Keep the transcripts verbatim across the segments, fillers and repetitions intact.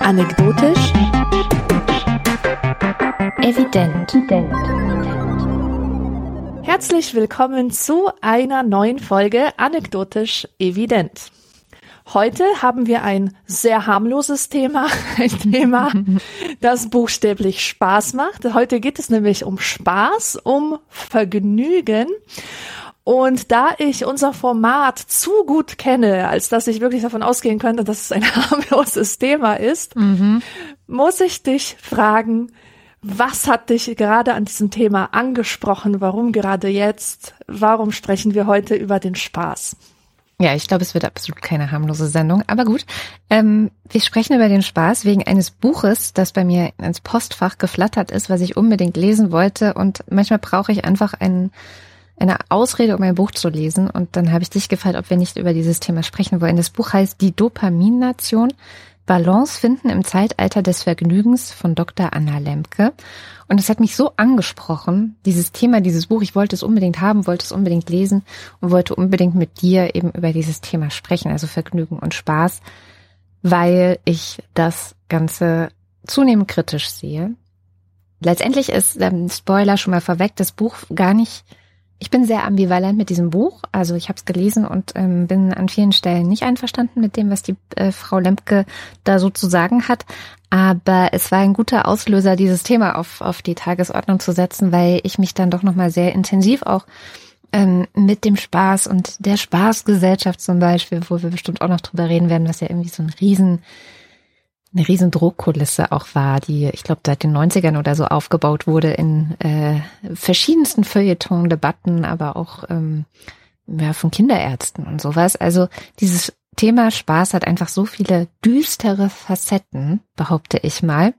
Anekdotisch evident. Herzlich willkommen zu einer neuen Folge Anekdotisch evident. Heute haben wir ein sehr harmloses Thema, ein Thema, das buchstäblich Spaß macht. Heute geht es nämlich um Spaß, um Vergnügen. Und da ich unser Format zu gut kenne, als dass ich wirklich davon ausgehen könnte, dass es ein harmloses Thema ist, mhm. muss ich dich fragen, was hat dich gerade an diesem Thema angesprochen? Warum gerade jetzt? Warum sprechen wir heute über den Spaß? Ja, ich glaube, es wird absolut keine harmlose Sendung, aber gut. Ähm, wir sprechen über den Spaß wegen eines Buches, das bei mir ins Postfach geflattert ist, was ich unbedingt lesen wollte. Und manchmal brauche ich einfach ein, eine Ausrede, um ein Buch zu lesen. Und dann habe ich dich gefragt, ob wir nicht über dieses Thema sprechen wollen. Das Buch heißt Die Dopamin-Nation, Balance finden im Zeitalter des Vergnügens von Doktor Anna Lembke. Und es hat mich so angesprochen, dieses Thema, dieses Buch. Ich wollte es unbedingt haben, wollte es unbedingt lesen und wollte unbedingt mit dir eben über dieses Thema sprechen, also Vergnügen und Spaß, weil ich das Ganze zunehmend kritisch sehe. Letztendlich ist, ähm, Spoiler schon mal vorweg, das Buch gar nicht, ich bin sehr ambivalent mit diesem Buch. Also ich habe es gelesen und ähm, bin an vielen Stellen nicht einverstanden mit dem, was die äh, Frau Lembke da so zu sagen hat. Aber es war ein guter Auslöser, dieses Thema auf auf die Tagesordnung zu setzen, weil ich mich dann doch nochmal sehr intensiv auch ähm, mit dem Spaß und der Spaßgesellschaft zum Beispiel, wo wir bestimmt auch noch drüber reden werden, was ja irgendwie so ein riesen eine riesen Drohkulisse auch war, die, ich glaube, seit den neunzigern oder so aufgebaut wurde in äh, verschiedensten Feuilleton-Debatten, aber auch ähm, ja, von Kinderärzten und sowas. Also dieses Thema Spaß hat einfach so viele düstere Facetten, behaupte ich mal,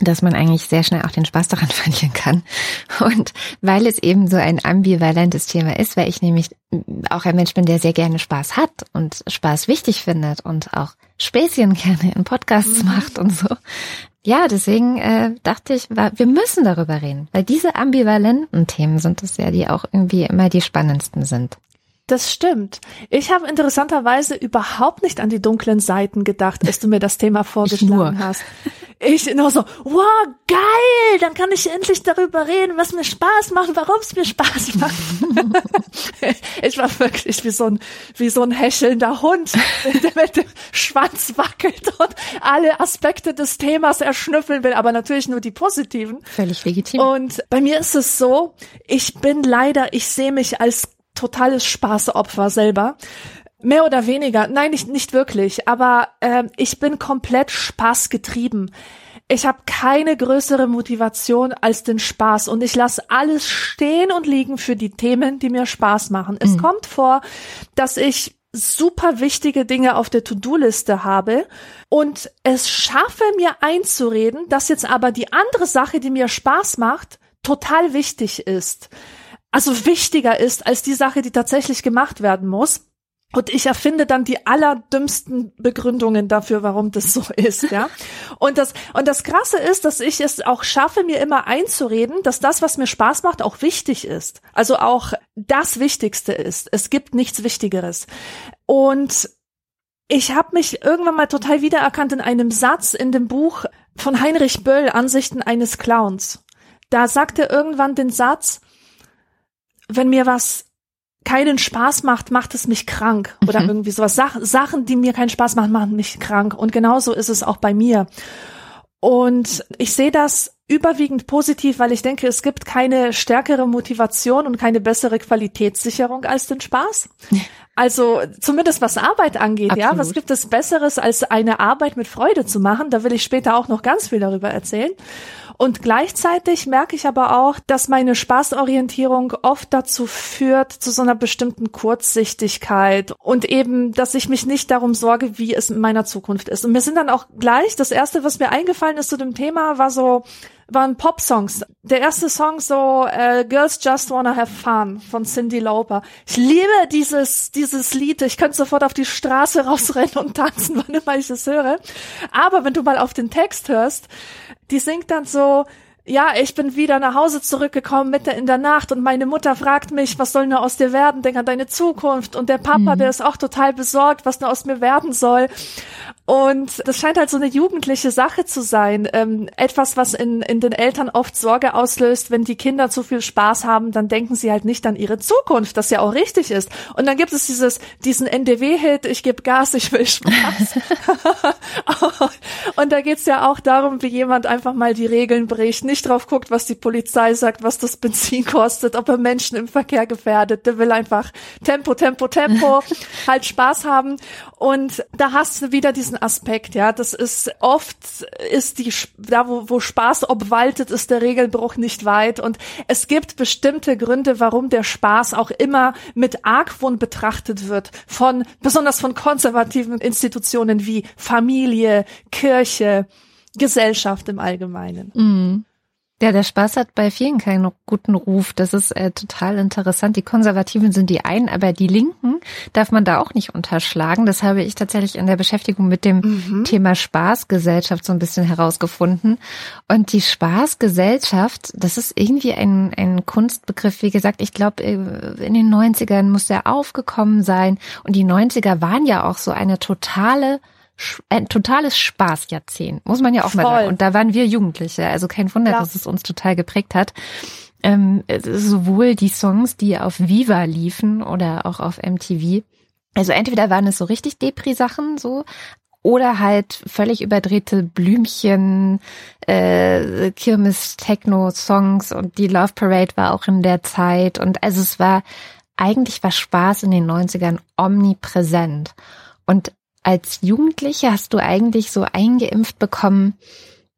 dass man eigentlich sehr schnell auch den Spaß daran verlieren kann. Und weil es eben so ein ambivalentes Thema ist, weil ich nämlich auch ein Mensch bin, der sehr gerne Spaß hat und Spaß wichtig findet und auch Späßchen gerne in Podcasts macht und so. Ja, deswegen äh, dachte ich, wir müssen darüber reden, weil diese ambivalenten Themen sind es ja, die auch irgendwie immer die spannendsten sind. Das stimmt. Ich habe interessanterweise überhaupt nicht an die dunklen Seiten gedacht, als du mir das Thema vorgeschlagen hast. Ich nur so, wow, geil, dann kann ich endlich darüber reden, was mir Spaß macht, warum es mir Spaß macht. Ich war wirklich wie so ein, wie so ein häschelnder Hund, der mit dem Schwanz wackelt und alle Aspekte des Themas erschnüffeln will, aber natürlich nur die positiven. Völlig legitim. Und bei mir ist es so, ich bin leider, ich sehe mich als totales Spaßopfer selber. Mehr oder weniger. Nein, nicht, nicht wirklich. Aber äh, ich bin komplett spaßgetrieben. Ich habe keine größere Motivation als den Spaß. Und ich lasse alles stehen und liegen für die Themen, die mir Spaß machen. Es mhm. kommt vor, dass ich super wichtige Dinge auf der To-Do-Liste habe und es schaffe, mir einzureden, dass jetzt aber die andere Sache, die mir Spaß macht, total wichtig ist. Also wichtiger ist als die Sache, die tatsächlich gemacht werden muss. Und ich erfinde dann die allerdümmsten Begründungen dafür, warum das so ist, ja. Und das, und das Krasse ist, dass ich es auch schaffe, mir immer einzureden, dass das, was mir Spaß macht, auch wichtig ist. Also auch das Wichtigste ist. Es gibt nichts Wichtigeres. Und ich habe mich irgendwann mal total wiedererkannt in einem Satz in dem Buch von Heinrich Böll, Ansichten eines Clowns. Da sagt er irgendwann den Satz, wenn mir was keinen Spaß macht, macht es mich krank oder mhm. irgendwie sowas. Sach- Sachen, die mir keinen Spaß machen, machen mich krank. Und genauso ist es auch bei mir. Und ich sehe das überwiegend positiv, weil ich denke, es gibt keine stärkere Motivation und keine bessere Qualitätssicherung als den Spaß. Also zumindest was Arbeit angeht, absolut. Ja, was gibt es Besseres, als eine Arbeit mit Freude zu machen? Da will ich später auch noch ganz viel darüber erzählen. Und gleichzeitig merke ich aber auch, dass meine Spaßorientierung oft dazu führt, zu so einer bestimmten Kurzsichtigkeit und eben, dass ich mich nicht darum sorge, wie es in meiner Zukunft ist. Und mir sind dann auch gleich, das Erste, was mir eingefallen ist zu dem Thema, war so, waren Pop-Songs. Der erste Song so, äh, Girls Just Wanna Have Fun von Cyndi Lauper. Ich liebe dieses dieses Lied. Ich könnte sofort auf die Straße rausrennen und tanzen, wann immer ich es höre. Aber wenn du mal auf den Text hörst, die singt dann so, ja, ich bin wieder nach Hause zurückgekommen mitten in der Nacht und meine Mutter fragt mich, was soll nur aus dir werden? Denk an deine Zukunft. Und der Papa, mhm. der ist auch total besorgt, was nur aus mir werden soll. Und das scheint halt so eine jugendliche Sache zu sein. Ähm, etwas, was in, in den Eltern oft Sorge auslöst, wenn die Kinder zu viel Spaß haben, dann denken sie halt nicht an ihre Zukunft, das ja auch richtig ist. Und dann gibt es dieses diesen N D W-Hit, ich gebe Gas, ich will Spaß. Und da geht's ja auch darum, wie jemand einfach mal die Regeln bricht, nicht drauf guckt, was die Polizei sagt, was das Benzin kostet, ob er Menschen im Verkehr gefährdet. Der will einfach Tempo, Tempo, Tempo, halt Spaß haben. Und da hast du wieder diesen Aspekt, ja. Das ist oft ist die, da wo, wo Spaß obwaltet, ist der Regelbruch nicht weit. Und es gibt bestimmte Gründe, warum der Spaß auch immer mit Argwohn betrachtet wird. Von, besonders von konservativen Institutionen wie Familie, Kirche, Gesellschaft im Allgemeinen. Mhm. Ja, der Spaß hat bei vielen keinen guten Ruf. Das ist äh, total interessant. Die Konservativen sind die einen, aber die Linken darf man da auch nicht unterschlagen. Das habe ich tatsächlich in der Beschäftigung mit dem mhm. Thema Spaßgesellschaft so ein bisschen herausgefunden. Und die Spaßgesellschaft, das ist irgendwie ein ein Kunstbegriff. Wie gesagt, ich glaube, in den neunzigern muss der aufgekommen sein. Und die neunziger waren ja auch so eine totale ein totales Spaßjahrzehnt, muss man ja auch Voll. mal sagen. Und da waren wir Jugendliche, also kein Wunder, ja. dass es uns total geprägt hat. Ähm, sowohl die Songs, die auf Viva liefen oder auch auf M T V. Also entweder waren es so richtig Depri-Sachen so, oder halt völlig überdrehte Blümchen, äh, Kirmes-Techno-Songs und die Love Parade war auch in der Zeit. Und also es war, eigentlich war Spaß in den neunzigern omnipräsent. Und als Jugendliche hast du eigentlich so eingeimpft bekommen,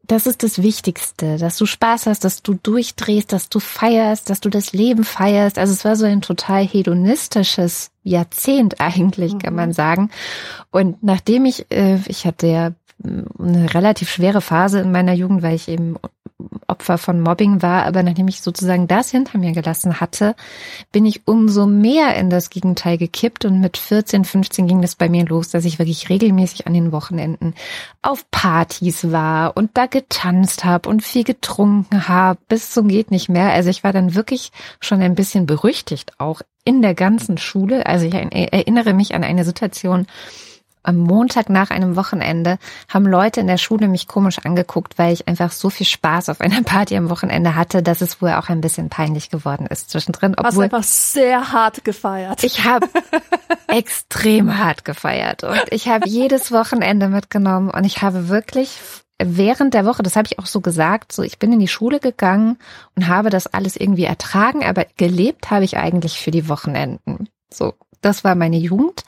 das ist das Wichtigste, dass du Spaß hast, dass du durchdrehst, dass du feierst, dass du das Leben feierst. Also es war so ein total hedonistisches Jahrzehnt eigentlich, mhm. kann man sagen. Und nachdem ich, äh, ich hatte ja eine relativ schwere Phase in meiner Jugend, weil ich eben Opfer von Mobbing war, aber nachdem ich sozusagen das hinter mir gelassen hatte, bin ich umso mehr in das Gegenteil gekippt und mit vierzehn, fünfzehn ging das bei mir los, dass ich wirklich regelmäßig an den Wochenenden auf Partys war und da getanzt habe und viel getrunken habe, bis zum geht nicht mehr. Also ich war dann wirklich schon ein bisschen berüchtigt, auch in der ganzen Schule. Also ich erinnere mich an eine Situation, am Montag nach einem Wochenende haben Leute in der Schule mich komisch angeguckt, weil ich einfach so viel Spaß auf einer Party am Wochenende hatte, dass es wohl auch ein bisschen peinlich geworden ist zwischendrin. Du hast einfach sehr hart gefeiert. Ich habe extrem hart gefeiert und ich habe jedes Wochenende mitgenommen und ich habe wirklich während der Woche, das habe ich auch so gesagt, so ich bin in die Schule gegangen und habe das alles irgendwie ertragen, aber gelebt habe ich eigentlich für die Wochenenden. So, das war meine Jugend.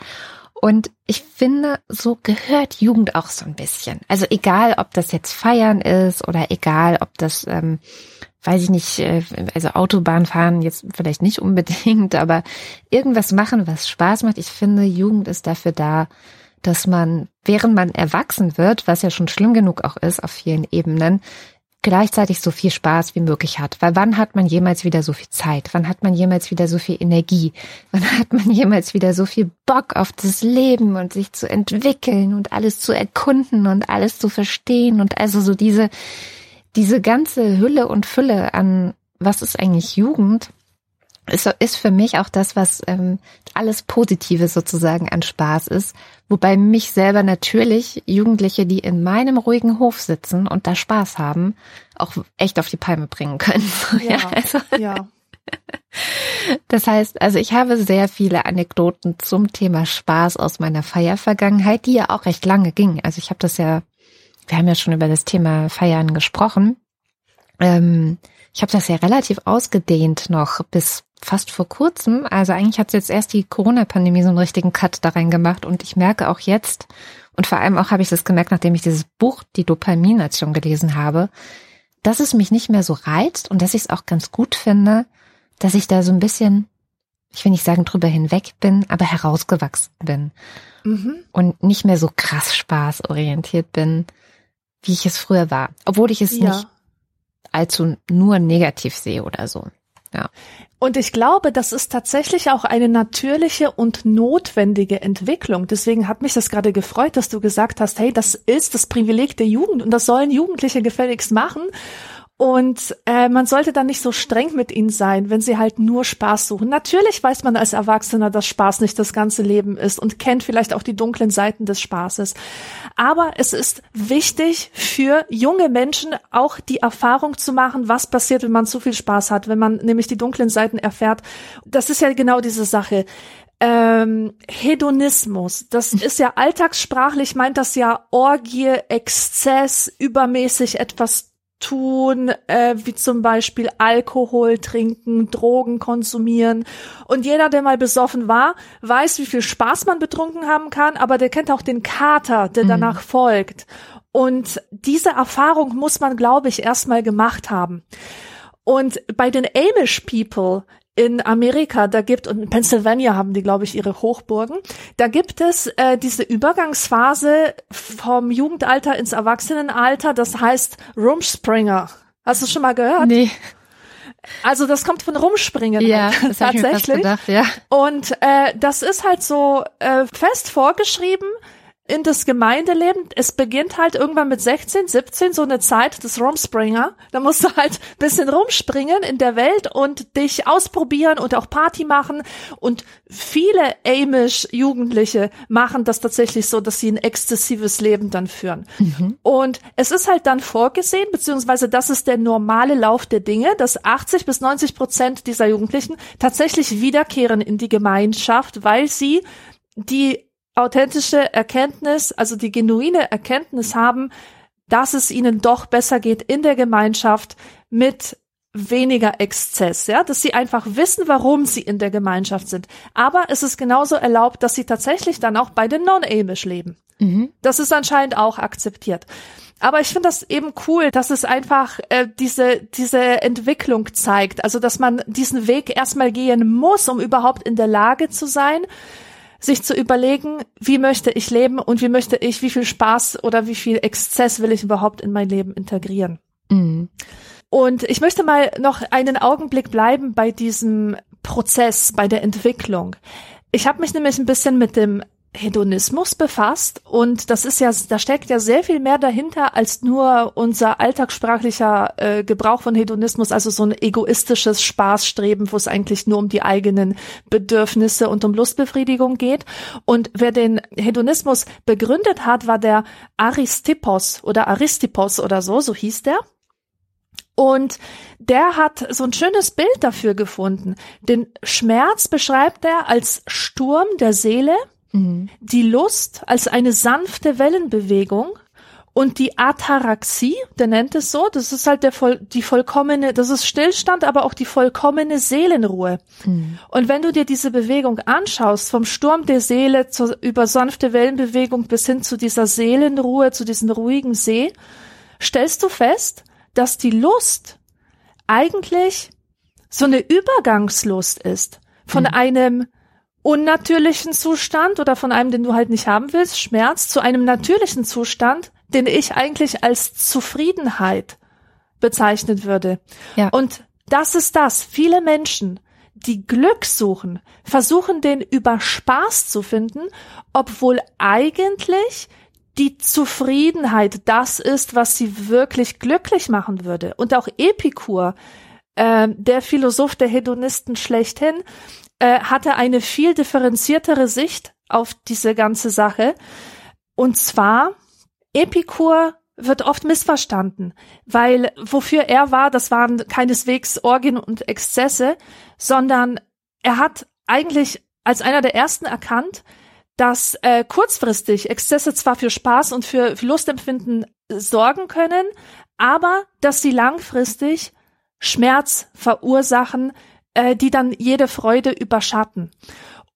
Und ich finde, so gehört Jugend auch so ein bisschen. Also egal, ob das jetzt Feiern ist oder egal, ob das, ähm, weiß ich nicht, äh, also Autobahnfahren jetzt vielleicht nicht unbedingt, aber irgendwas machen, was Spaß macht. Ich finde, Jugend ist dafür da, dass man, während man erwachsen wird, was ja schon schlimm genug auch ist auf vielen Ebenen, gleichzeitig so viel Spaß wie möglich hat. Weil wann hat man jemals wieder so viel Zeit? Wann hat man jemals wieder so viel Energie? Wann hat man jemals wieder so viel Bock auf das Leben und sich zu entwickeln und alles zu erkunden und alles zu verstehen? Und also so diese, diese ganze Hülle und Fülle an, was ist eigentlich Jugend, ist, ist für mich auch das, was ähm, alles Positive sozusagen an Spaß ist. Wobei mich selber natürlich Jugendliche, die in meinem ruhigen Hof sitzen und da Spaß haben, auch echt auf die Palme bringen können. Ja, ja, also. ja. Das heißt, also ich habe sehr viele Anekdoten zum Thema Spaß aus meiner Feiervergangenheit, die ja auch recht lange ging. Also ich habe das ja, wir haben ja schon über das Thema Feiern gesprochen. Ähm, ich habe das ja relativ ausgedehnt noch bis fast vor kurzem. Also eigentlich hat es jetzt erst die Corona-Pandemie so einen richtigen Cut da rein gemacht. Und ich merke auch jetzt, und vor allem auch habe ich das gemerkt, nachdem ich dieses Buch, die Dopamin-Nation, gelesen habe, dass es mich nicht mehr so reizt und dass ich es auch ganz gut finde, dass ich da so ein bisschen, ich will nicht sagen drüber hinweg bin, aber herausgewachsen bin. Mhm. Und nicht mehr so krass spaßorientiert bin, wie ich es früher war. Obwohl ich es ja. nicht allzu nur negativ sehe oder so. Ja. Und ich glaube, das ist tatsächlich auch eine natürliche und notwendige Entwicklung. Deswegen hat mich das gerade gefreut, dass du gesagt hast, hey, das ist das Privileg der Jugend und das sollen Jugendliche gefälligst machen. Und äh, man sollte dann nicht so streng mit ihnen sein, wenn sie halt nur Spaß suchen. Natürlich weiß man als Erwachsener, dass Spaß nicht das ganze Leben ist und kennt vielleicht auch die dunklen Seiten des Spaßes. Aber es ist wichtig für junge Menschen auch die Erfahrung zu machen, was passiert, wenn man zu viel Spaß hat, wenn man nämlich die dunklen Seiten erfährt. Das ist ja genau diese Sache. Ähm, Hedonismus, das ist ja alltagssprachlich, meint das ja Orgie, Exzess, übermäßig etwas tun, äh, wie zum Beispiel Alkohol trinken, Drogen konsumieren. Und jeder, der mal besoffen war, weiß, wie viel Spaß man betrunken haben kann, aber der kennt auch den Kater, der mhm. danach folgt. Und diese Erfahrung muss man, glaube ich, erstmal gemacht haben. Und bei den Amish People in Amerika, da gibt, und in Pennsylvania haben die, glaube ich, ihre Hochburgen, da gibt es äh, diese Übergangsphase vom Jugendalter ins Erwachsenenalter, das heißt Rumspringa. Hast du schon mal gehört? Nee. Also das kommt von Rumspringen. Ja, das habe ich mir fast gedacht, ja. Und äh, das ist halt so äh, fest vorgeschrieben in das Gemeindeleben. Es beginnt halt irgendwann mit sechzehn, siebzehn, so eine Zeit des Rumspringer. Da musst du halt ein bisschen rumspringen in der Welt und dich ausprobieren und auch Party machen. Und viele Amish-Jugendliche machen das tatsächlich so, dass sie ein exzessives Leben dann führen. Mhm. Und es ist halt dann vorgesehen, beziehungsweise das ist der normale Lauf der Dinge, dass achtzig bis neunzig Prozent dieser Jugendlichen tatsächlich wiederkehren in die Gemeinschaft, weil sie die authentische Erkenntnis, also die genuine Erkenntnis haben, dass es ihnen doch besser geht in der Gemeinschaft mit weniger Exzess, ja, dass sie einfach wissen, warum sie in der Gemeinschaft sind. Aber es ist genauso erlaubt, dass sie tatsächlich dann auch bei den Non-Amish leben. Mhm. Das ist anscheinend auch akzeptiert. Aber ich finde das eben cool, dass es einfach äh, diese diese Entwicklung zeigt, also dass man diesen Weg erstmal gehen muss, um überhaupt in der Lage zu sein, sich zu überlegen, wie möchte ich leben und wie möchte ich, wie viel Spaß oder wie viel Exzess will ich überhaupt in mein Leben integrieren. Mhm. Und ich möchte mal noch einen Augenblick bleiben bei diesem Prozess, bei der Entwicklung. Ich habe mich nämlich ein bisschen mit dem Hedonismus befasst und das ist ja, da steckt ja sehr viel mehr dahinter als nur unser alltagssprachlicher äh, Gebrauch von Hedonismus, also so ein egoistisches Spaßstreben, wo es eigentlich nur um die eigenen Bedürfnisse und um Lustbefriedigung geht. Und wer den Hedonismus begründet hat, war der Aristippos oder Aristippos oder so, so hieß der. Und der hat so ein schönes Bild dafür gefunden. Den Schmerz beschreibt er als Sturm der Seele, die Lust als eine sanfte Wellenbewegung und die Ataraxie, der nennt es so, das ist halt der voll, die vollkommene, das ist Stillstand, aber auch die vollkommene Seelenruhe. Mhm. Und wenn du dir diese Bewegung anschaust, vom Sturm der Seele zur, über sanfte Wellenbewegung bis hin zu dieser Seelenruhe, zu diesem ruhigen See, stellst du fest, dass die Lust eigentlich so eine Übergangslust ist von mhm. einem unnatürlichen Zustand oder von einem, den du halt nicht haben willst, Schmerz, zu einem natürlichen Zustand, den ich eigentlich als Zufriedenheit bezeichnen würde. Ja. Und das ist das. Viele Menschen, die Glück suchen, versuchen den über Spaß zu finden, obwohl eigentlich die Zufriedenheit das ist, was sie wirklich glücklich machen würde. Und auch Epikur, äh, der Philosoph der Hedonisten schlechthin, hatte eine viel differenziertere Sicht auf diese ganze Sache. Und zwar, Epikur wird oft missverstanden, weil wofür er war, das waren keineswegs Orgien und Exzesse, sondern er hat eigentlich als einer der ersten erkannt, dass äh, kurzfristig Exzesse zwar für Spaß und für Lustempfinden sorgen können, aber dass sie langfristig Schmerz verursachen, die dann jede Freude überschatten.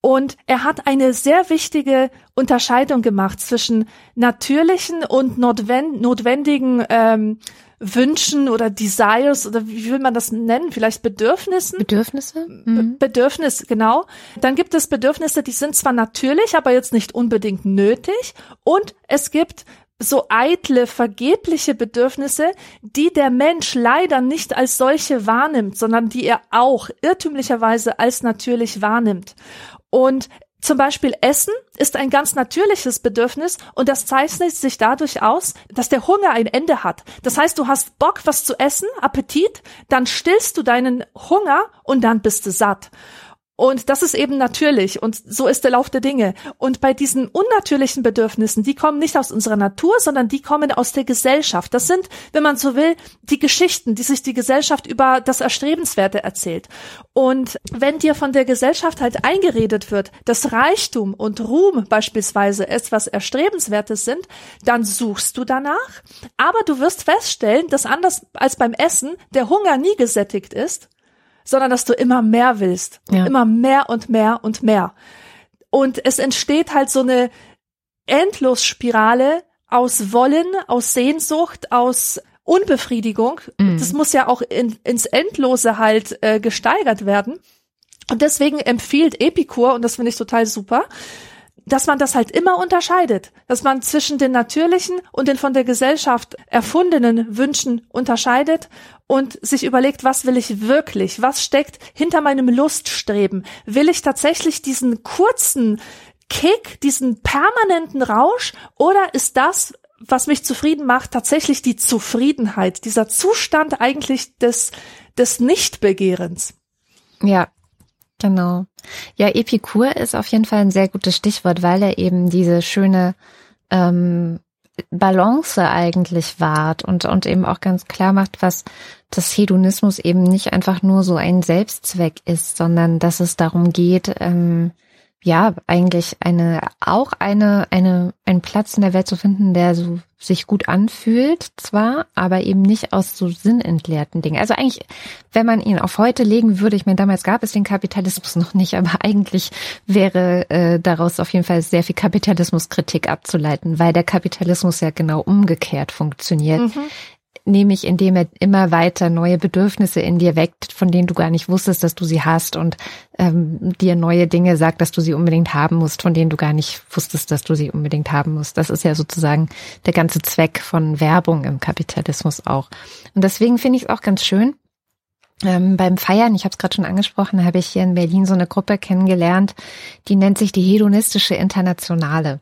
Und er hat eine sehr wichtige Unterscheidung gemacht zwischen natürlichen und notwend- notwendigen ähm, Wünschen oder Desires oder wie will man das nennen? Vielleicht Bedürfnissen? Bedürfnisse? Mhm. Bedürfnis, genau. Dann gibt es Bedürfnisse, die sind zwar natürlich, aber jetzt nicht unbedingt nötig. Und es gibt so eitle, vergebliche Bedürfnisse, die der Mensch leider nicht als solche wahrnimmt, sondern die er auch irrtümlicherweise als natürlich wahrnimmt. Und Zum Beispiel Essen ist ein ganz natürliches Bedürfnis und das zeichnet sich dadurch aus, dass der Hunger ein Ende hat. Das heißt, du hast Bock, was zu essen, Appetit, dann stillst du deinen Hunger und dann bist du satt. Und das ist eben natürlich und so ist der Lauf der Dinge. Und bei diesen unnatürlichen Bedürfnissen, die kommen nicht aus unserer Natur, sondern die kommen aus der Gesellschaft. Das sind, wenn man so will, die Geschichten, die sich die Gesellschaft über das Erstrebenswerte erzählt. Und wenn dir von der Gesellschaft halt eingeredet wird, dass Reichtum und Ruhm beispielsweise etwas Erstrebenswertes sind, dann suchst du danach. Aber du wirst feststellen, dass anders als beim Essen der Hunger nie gesättigt ist, sondern dass du immer mehr willst, ja. Immer mehr und mehr und mehr. Und es entsteht halt so eine Endlosspirale aus Wollen, aus Sehnsucht, aus Unbefriedigung. Mhm. Das muss ja auch in, ins Endlose halt äh, gesteigert werden. Und deswegen empfiehlt Epikur, und das finde ich total super, dass man das halt immer unterscheidet, dass man zwischen den natürlichen und den von der Gesellschaft erfundenen Wünschen unterscheidet und sich überlegt, was will ich wirklich, was steckt hinter meinem Luststreben? Will ich tatsächlich diesen kurzen Kick, diesen permanenten Rausch oder ist das, was mich zufrieden macht, tatsächlich die Zufriedenheit, dieser Zustand eigentlich des, des Nichtbegehrens? Ja. Genau. Ja, Epikur ist auf jeden Fall ein sehr gutes Stichwort, weil er eben diese schöne ähm, Balance eigentlich wahrt und, und eben auch ganz klar macht, was das Hedonismus eben nicht einfach nur so ein Selbstzweck ist, sondern dass es darum geht, ähm, ja, eigentlich eine, auch eine, eine, einen Platz in der Welt zu finden, der so sich gut anfühlt zwar, aber eben nicht aus so sinnentleerten Dingen. Also eigentlich, wenn man ihn auf heute legen würde, ich meine, damals gab es den Kapitalismus noch nicht, aber eigentlich wäre äh, daraus auf jeden Fall sehr viel Kapitalismuskritik abzuleiten, weil der Kapitalismus ja genau umgekehrt funktioniert. Mhm. Nämlich indem er immer weiter neue Bedürfnisse in dir weckt, von denen du gar nicht wusstest, dass du sie hast und ähm, dir neue Dinge sagt, dass du sie unbedingt haben musst, von denen du gar nicht wusstest, dass du sie unbedingt haben musst. Das ist ja sozusagen der ganze Zweck von Werbung im Kapitalismus auch. Und deswegen finde ich es auch ganz schön, ähm, beim Feiern, ich habe es gerade schon angesprochen, habe ich hier in Berlin so eine Gruppe kennengelernt, die nennt sich die Hedonistische Internationale.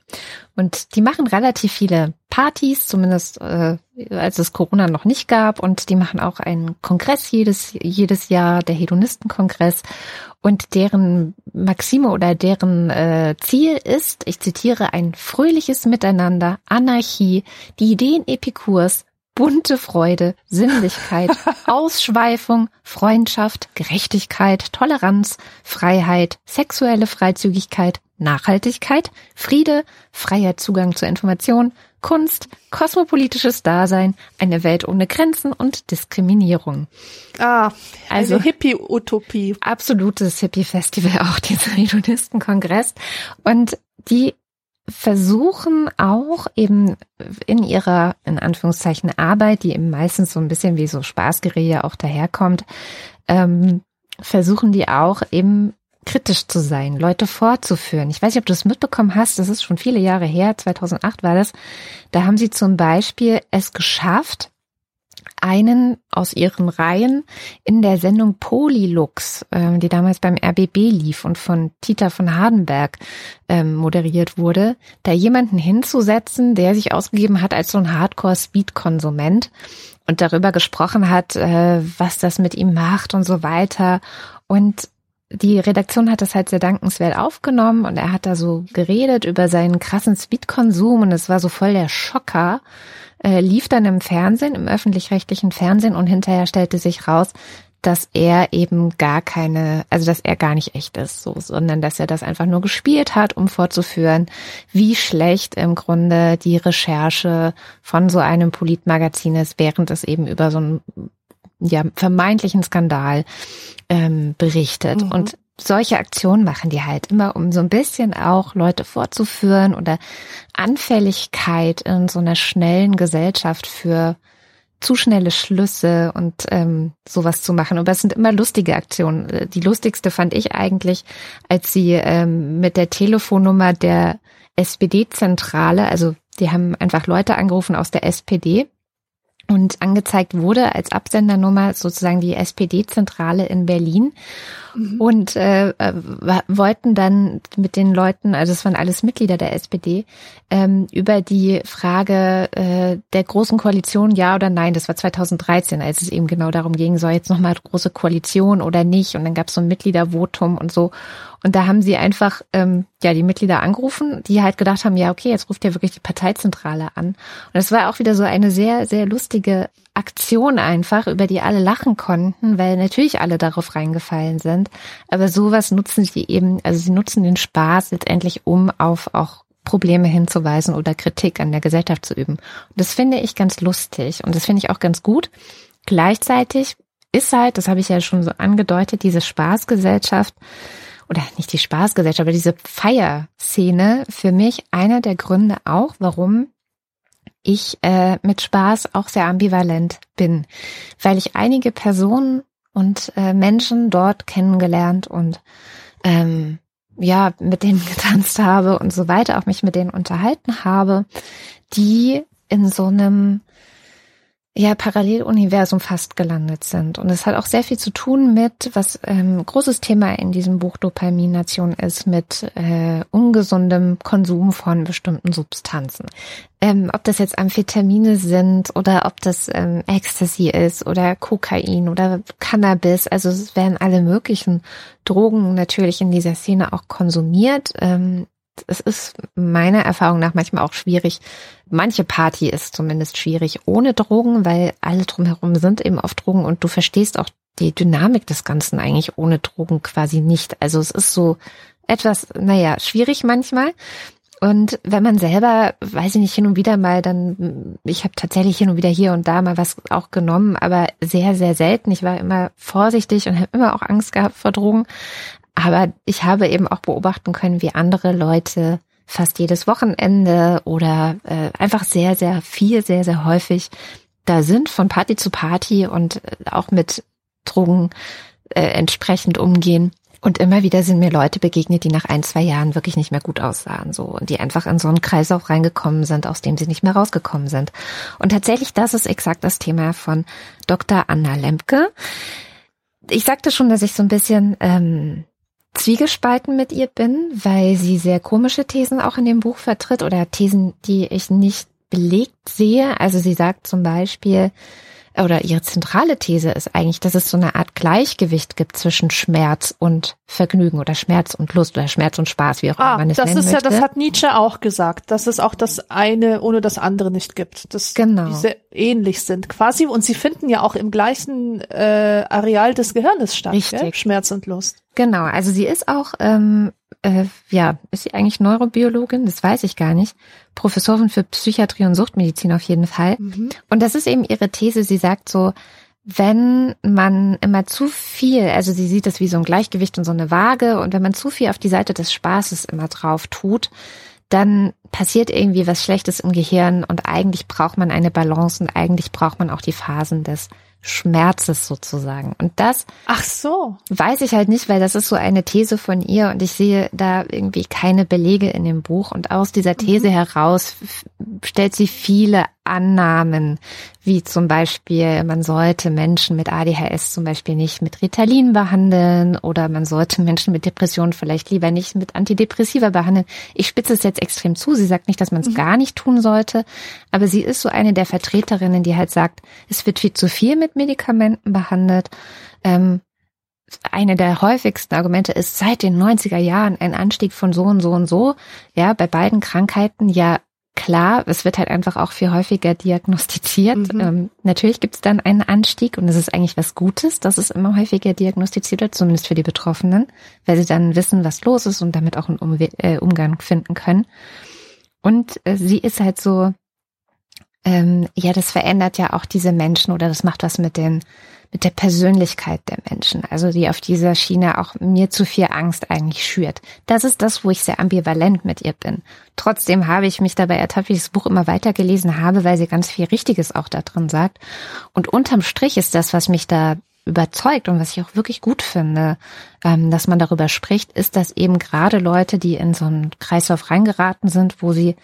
Und die machen relativ viele Partys, zumindest äh, als es Corona noch nicht gab. Und die machen auch einen Kongress jedes jedes Jahr, der Hedonistenkongress. Und deren Maxime oder deren äh, Ziel ist, ich zitiere, ein fröhliches Miteinander, Anarchie, die Ideen Epikurs, bunte Freude, Sinnlichkeit, Ausschweifung, Freundschaft, Gerechtigkeit, Toleranz, Freiheit, sexuelle Freizügigkeit, Nachhaltigkeit, Friede, freier Zugang zur Information, Kunst, kosmopolitisches Dasein, eine Welt ohne Grenzen und Diskriminierung. Ah, also Hippie-Utopie. Absolutes Hippie-Festival, auch dieser Hedonistenkongress. Und die versuchen auch eben in ihrer, in Anführungszeichen, Arbeit, die eben meistens so ein bisschen wie so Spaßgerille auch daherkommt, ähm, versuchen die auch eben kritisch zu sein, Leute vorzuführen. Ich weiß nicht, ob du es mitbekommen hast, das ist schon viele Jahre her, zweitausendacht war das. Da haben sie zum Beispiel es geschafft, einen aus ihren Reihen in der Sendung Polylux, äh, die damals beim R B B lief und von Tita von Hardenberg ähm, moderiert wurde, da jemanden hinzusetzen, der sich ausgegeben hat als so ein Hardcore-Speed-Konsument und darüber gesprochen hat, äh, was das mit ihm macht und so weiter. Und die Redaktion hat das halt sehr dankenswert aufgenommen und er hat da so geredet über seinen krassen Speedkonsum und es war so voll der Schocker, äh, lief dann im Fernsehen, im öffentlich-rechtlichen Fernsehen und hinterher stellte sich raus, dass er eben gar keine, also dass er gar nicht echt ist, so, sondern dass er das einfach nur gespielt hat, um vorzuführen, wie schlecht im Grunde die Recherche von so einem Politmagazin ist, während es eben über so einen ja vermeintlichen Skandal ähm, berichtet. Mhm. Und solche Aktionen machen die halt immer, um so ein bisschen auch Leute vorzuführen oder Anfälligkeit in so einer schnellen Gesellschaft für zu schnelle Schlüsse und ähm, sowas zu machen. Aber es sind immer lustige Aktionen. Die lustigste fand ich eigentlich, als sie ähm, mit der Telefonnummer der S P D-Zentrale, also die haben einfach Leute angerufen aus der S P D, Und angezeigt wurde als Absendernummer sozusagen die S P D-Zentrale in Berlin. Mhm. Und äh, wollten dann mit den Leuten, also es waren alles Mitglieder der S P D, ähm, über die Frage äh, der Großen Koalition, ja oder nein, das war zweitausenddreizehn, als es eben genau darum ging, soll jetzt nochmal Große Koalition oder nicht. Und dann gab es so ein Mitgliedervotum und so. Und da haben sie einfach ähm, ja die Mitglieder angerufen, die halt gedacht haben, ja okay, jetzt ruft ja wirklich die Parteizentrale an. Und das war auch wieder so eine sehr, sehr lustige Aktion einfach, über die alle lachen konnten, weil natürlich alle darauf reingefallen sind. Aber sowas nutzen sie eben, also sie nutzen den Spaß letztendlich, um auf auch Probleme hinzuweisen oder Kritik an der Gesellschaft zu üben. Und das finde ich ganz lustig und das finde ich auch ganz gut. Gleichzeitig ist halt, das habe ich ja schon so angedeutet, diese Spaßgesellschaft, oder nicht die Spaßgesellschaft, aber diese Feierszene für mich einer der Gründe auch, warum ich äh, mit Spaß auch sehr ambivalent bin. Weil ich einige Personen und äh, Menschen dort kennengelernt und ähm, ja mit denen getanzt habe und so weiter, auch mich mit denen unterhalten habe, die in so einem ja Paralleluniversum fast gelandet sind. Und es hat auch sehr viel zu tun mit, was ähm, großes Thema in diesem Buch Dopamin-Nation ist, mit äh, ungesundem Konsum von bestimmten Substanzen. Ähm, ob das jetzt Amphetamine sind oder ob das ähm, Ecstasy ist oder Kokain oder Cannabis. Also es werden alle möglichen Drogen natürlich in dieser Szene auch konsumiert. Ähm, Es ist meiner Erfahrung nach manchmal auch schwierig. Manche Party ist zumindest schwierig ohne Drogen, weil alle drumherum sind eben auf Drogen und du verstehst auch die Dynamik des Ganzen eigentlich ohne Drogen quasi nicht. Also es ist so etwas, naja, schwierig manchmal. Und wenn man selber, weiß ich nicht, hin und wieder mal dann, ich habe tatsächlich hin und wieder hier und da mal was auch genommen, aber sehr, sehr selten. Ich war immer vorsichtig und habe immer auch Angst gehabt vor Drogen. Aber ich habe eben auch beobachten können, wie andere Leute fast jedes Wochenende oder äh, einfach sehr, sehr viel, sehr, sehr häufig da sind, von Party zu Party und auch mit Drogen äh, entsprechend umgehen. Und immer wieder sind mir Leute begegnet, die nach ein, zwei Jahren wirklich nicht mehr gut aussahen, so, und die einfach in so einen Kreislauf reingekommen sind, aus dem sie nicht mehr rausgekommen sind. Und tatsächlich, das ist exakt das Thema von Doktor Anna Lembke. Ich sagte schon, dass ich so ein bisschen ähm, zwiegespalten mit ihr bin, weil sie sehr komische Thesen auch in dem Buch vertritt oder Thesen, die ich nicht belegt sehe. Also sie sagt zum Beispiel, oder ihre zentrale These ist eigentlich, dass es so eine Art Gleichgewicht gibt zwischen Schmerz und Vergnügen oder Schmerz und Lust oder Schmerz und Spaß, wie auch immer ah, man es nennen möchte. Ja, das hat Nietzsche auch gesagt, dass es auch das eine ohne das andere nicht gibt, dass genau. Die sehr ähnlich sind quasi und sie finden ja auch im gleichen äh, Areal des Gehirnes statt, gell? Schmerz und Lust. Genau, also sie ist auch, ähm, äh, ja, ist sie eigentlich Neurobiologin? Das weiß ich gar nicht. Professorin für Psychiatrie und Suchtmedizin auf jeden Fall. Mhm. Und das ist eben ihre These. Sie sagt so, wenn man immer zu viel, also sie sieht das wie so ein Gleichgewicht und so eine Waage, und wenn man zu viel auf die Seite des Spaßes immer drauf tut, dann passiert irgendwie was Schlechtes im Gehirn und eigentlich braucht man eine Balance und eigentlich braucht man auch die Phasen des Schmerzes sozusagen. Und das Ach so. weiß ich halt nicht, weil das ist so eine These von ihr und ich sehe da irgendwie keine Belege in dem Buch. Und aus dieser These mhm. heraus stellt sie viele Annahmen, wie zum Beispiel, man sollte Menschen mit A D H S zum Beispiel nicht mit Ritalin behandeln oder man sollte Menschen mit Depressionen vielleicht lieber nicht mit Antidepressiva behandeln. Ich spitze es jetzt extrem zu. Sie sagt nicht, dass man es mhm. gar nicht tun sollte, aber sie ist so eine der Vertreterinnen, die halt sagt, es wird viel zu viel mit Medikamenten behandelt. Ähm, eine der häufigsten Argumente ist seit den neunziger Jahren ein Anstieg von so und so und so. Ja, bei beiden Krankheiten, ja klar, es wird halt einfach auch viel häufiger diagnostiziert. Mhm. Ähm, natürlich gibt es dann einen Anstieg und das ist eigentlich was Gutes, dass es immer häufiger diagnostiziert wird, zumindest für die Betroffenen, weil sie dann wissen, was los ist und damit auch einen Umwe- äh, Umgang finden können. Und äh, sie ist halt so, Ähm, ja, das verändert ja auch diese Menschen oder das macht was mit den, mit der Persönlichkeit der Menschen. Also die auf dieser Schiene auch mir zu viel Angst eigentlich schürt. Das ist das, wo ich sehr ambivalent mit ihr bin. Trotzdem habe ich mich dabei ertappt, wie ich das Buch immer weitergelesen habe, weil sie ganz viel Richtiges auch da drin sagt. Und unterm Strich ist das, was mich da überzeugt und was ich auch wirklich gut finde, ähm, dass man darüber spricht, ist, dass eben gerade Leute, die in so einen Kreislauf reingeraten sind, wo sie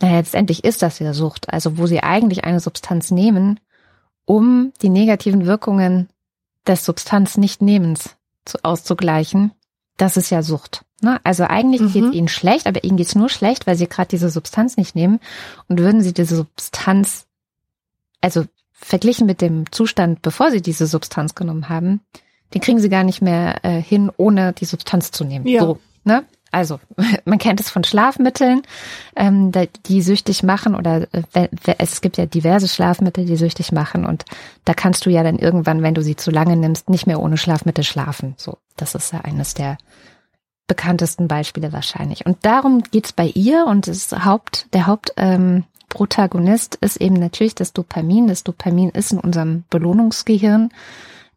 naja, letztendlich ist das ja Sucht, also wo sie eigentlich eine Substanz nehmen, um die negativen Wirkungen des Substanz-Nicht-Nehmens zu, auszugleichen, das ist ja Sucht. Ne? Also eigentlich mhm. geht ihnen schlecht, aber ihnen geht's nur schlecht, weil sie gerade diese Substanz nicht nehmen. Und würden sie diese Substanz, also verglichen mit dem Zustand, bevor sie diese Substanz genommen haben, den kriegen sie gar nicht mehr äh, hin, ohne die Substanz zu nehmen. Ja. So, ne? Also man kennt es von Schlafmitteln, ähm, die süchtig machen, oder äh, es gibt ja diverse Schlafmittel, die süchtig machen, und da kannst du ja dann irgendwann, wenn du sie zu lange nimmst, nicht mehr ohne Schlafmittel schlafen. So, das ist ja eines der bekanntesten Beispiele wahrscheinlich. Und darum geht's bei ihr, und das Haupt, der Hauptprotagonist ähm, ist eben natürlich das Dopamin. Das Dopamin ist in unserem Belohnungsgehirn.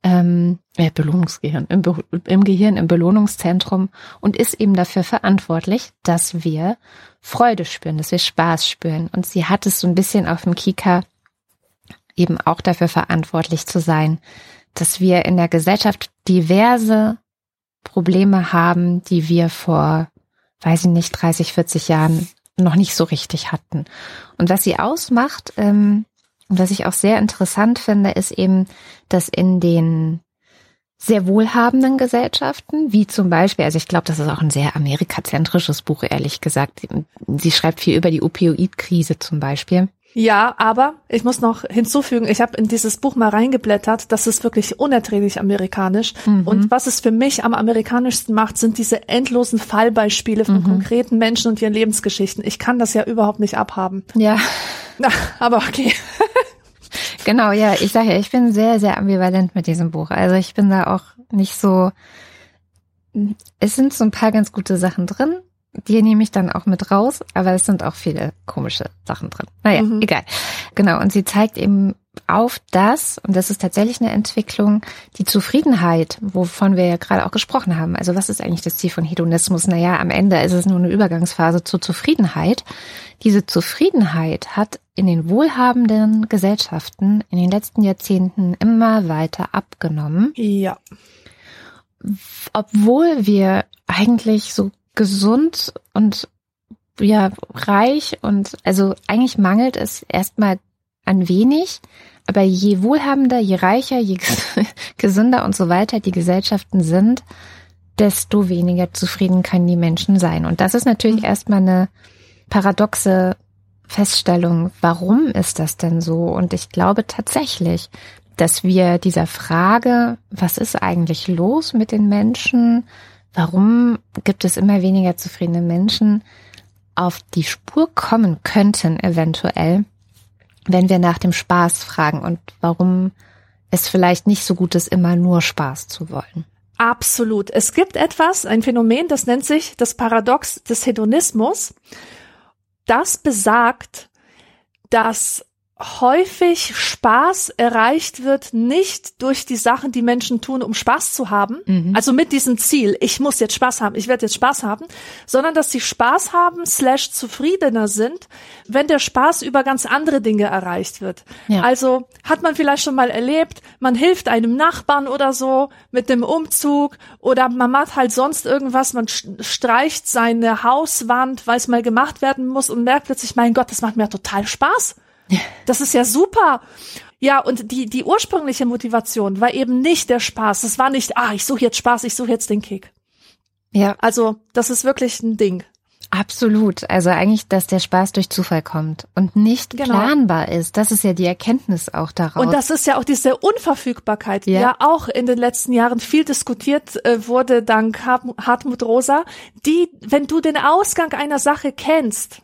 Ähm, äh, Belohnungsgehirn, im, Be- im Gehirn, im Belohnungszentrum, und ist eben dafür verantwortlich, dass wir Freude spüren, dass wir Spaß spüren. Und sie hat es so ein bisschen auf dem Kika, eben auch dafür verantwortlich zu sein, dass wir in der Gesellschaft diverse Probleme haben, die wir vor, weiß ich nicht, dreißig, vierzig Jahren noch nicht so richtig hatten. Und was sie ausmacht, ähm, und was ich auch sehr interessant finde, ist eben, dass in den sehr wohlhabenden Gesellschaften, wie zum Beispiel, also ich glaube, das ist auch ein sehr amerikazentrisches Buch, ehrlich gesagt. Sie schreibt viel über die Opioidkrise zum Beispiel. Ja, aber ich muss noch hinzufügen, ich habe in dieses Buch mal reingeblättert, das ist wirklich unerträglich amerikanisch. Mhm. Und was es für mich am amerikanischsten macht, sind diese endlosen Fallbeispiele von mhm. konkreten Menschen und ihren Lebensgeschichten. Ich kann das ja überhaupt nicht abhaben. Ja. Na, aber okay. Genau, ja, ich sage ja, ich bin sehr, sehr ambivalent mit diesem Buch. Also ich bin da auch nicht so, es sind so ein paar ganz gute Sachen drin. Die nehme ich dann auch mit raus, aber es sind auch viele komische Sachen drin. Naja, mhm. egal. Genau, und sie zeigt eben auf das, und das ist tatsächlich eine Entwicklung, die Zufriedenheit, wovon wir ja gerade auch gesprochen haben. Also was ist eigentlich das Ziel von Hedonismus? Naja, am Ende ist es nur eine Übergangsphase zur Zufriedenheit. Diese Zufriedenheit hat in den wohlhabenden Gesellschaften in den letzten Jahrzehnten immer weiter abgenommen. Ja. Obwohl wir eigentlich so gesund und ja reich und also eigentlich mangelt es erstmal an wenig, aber je wohlhabender, je reicher, je gesünder und so weiter die Gesellschaften sind, desto weniger zufrieden können die Menschen sein. Und das ist natürlich erstmal eine paradoxe Feststellung. Warum ist das denn so? Und ich glaube tatsächlich, dass wir dieser Frage, was ist eigentlich los mit den Menschen, warum gibt es immer weniger zufriedene Menschen, auf die Spur kommen könnten eventuell, wenn wir nach dem Spaß fragen und warum es vielleicht nicht so gut ist, immer nur Spaß zu wollen. Absolut. Es gibt etwas, ein Phänomen, das nennt sich das Paradox des Hedonismus. Das besagt, dass häufig Spaß erreicht wird, nicht durch die Sachen, die Menschen tun, um Spaß zu haben, mhm. also mit diesem Ziel, ich muss jetzt Spaß haben, ich werde jetzt Spaß haben, sondern dass sie Spaß haben slash zufriedener sind, wenn der Spaß über ganz andere Dinge erreicht wird. Ja. Also hat man vielleicht schon mal erlebt, man hilft einem Nachbarn oder so mit dem Umzug, oder man macht halt sonst irgendwas, man streicht seine Hauswand, weil es mal gemacht werden muss, und merkt plötzlich, mein Gott, das macht mir total Spaß. Das ist ja super. Ja, und die die ursprüngliche Motivation war eben nicht der Spaß. Es war nicht, ah, ich suche jetzt Spaß, ich suche jetzt den Kick. Ja. Also, das ist wirklich ein Ding. Absolut. Also eigentlich, dass der Spaß durch Zufall kommt und nicht genau. planbar ist. Das ist ja die Erkenntnis auch daraus. Und das ist ja auch diese Unverfügbarkeit, die ja, ja auch in den letzten Jahren viel diskutiert wurde, dank Hartmut Rosa, die, wenn du den Ausgang einer Sache kennst,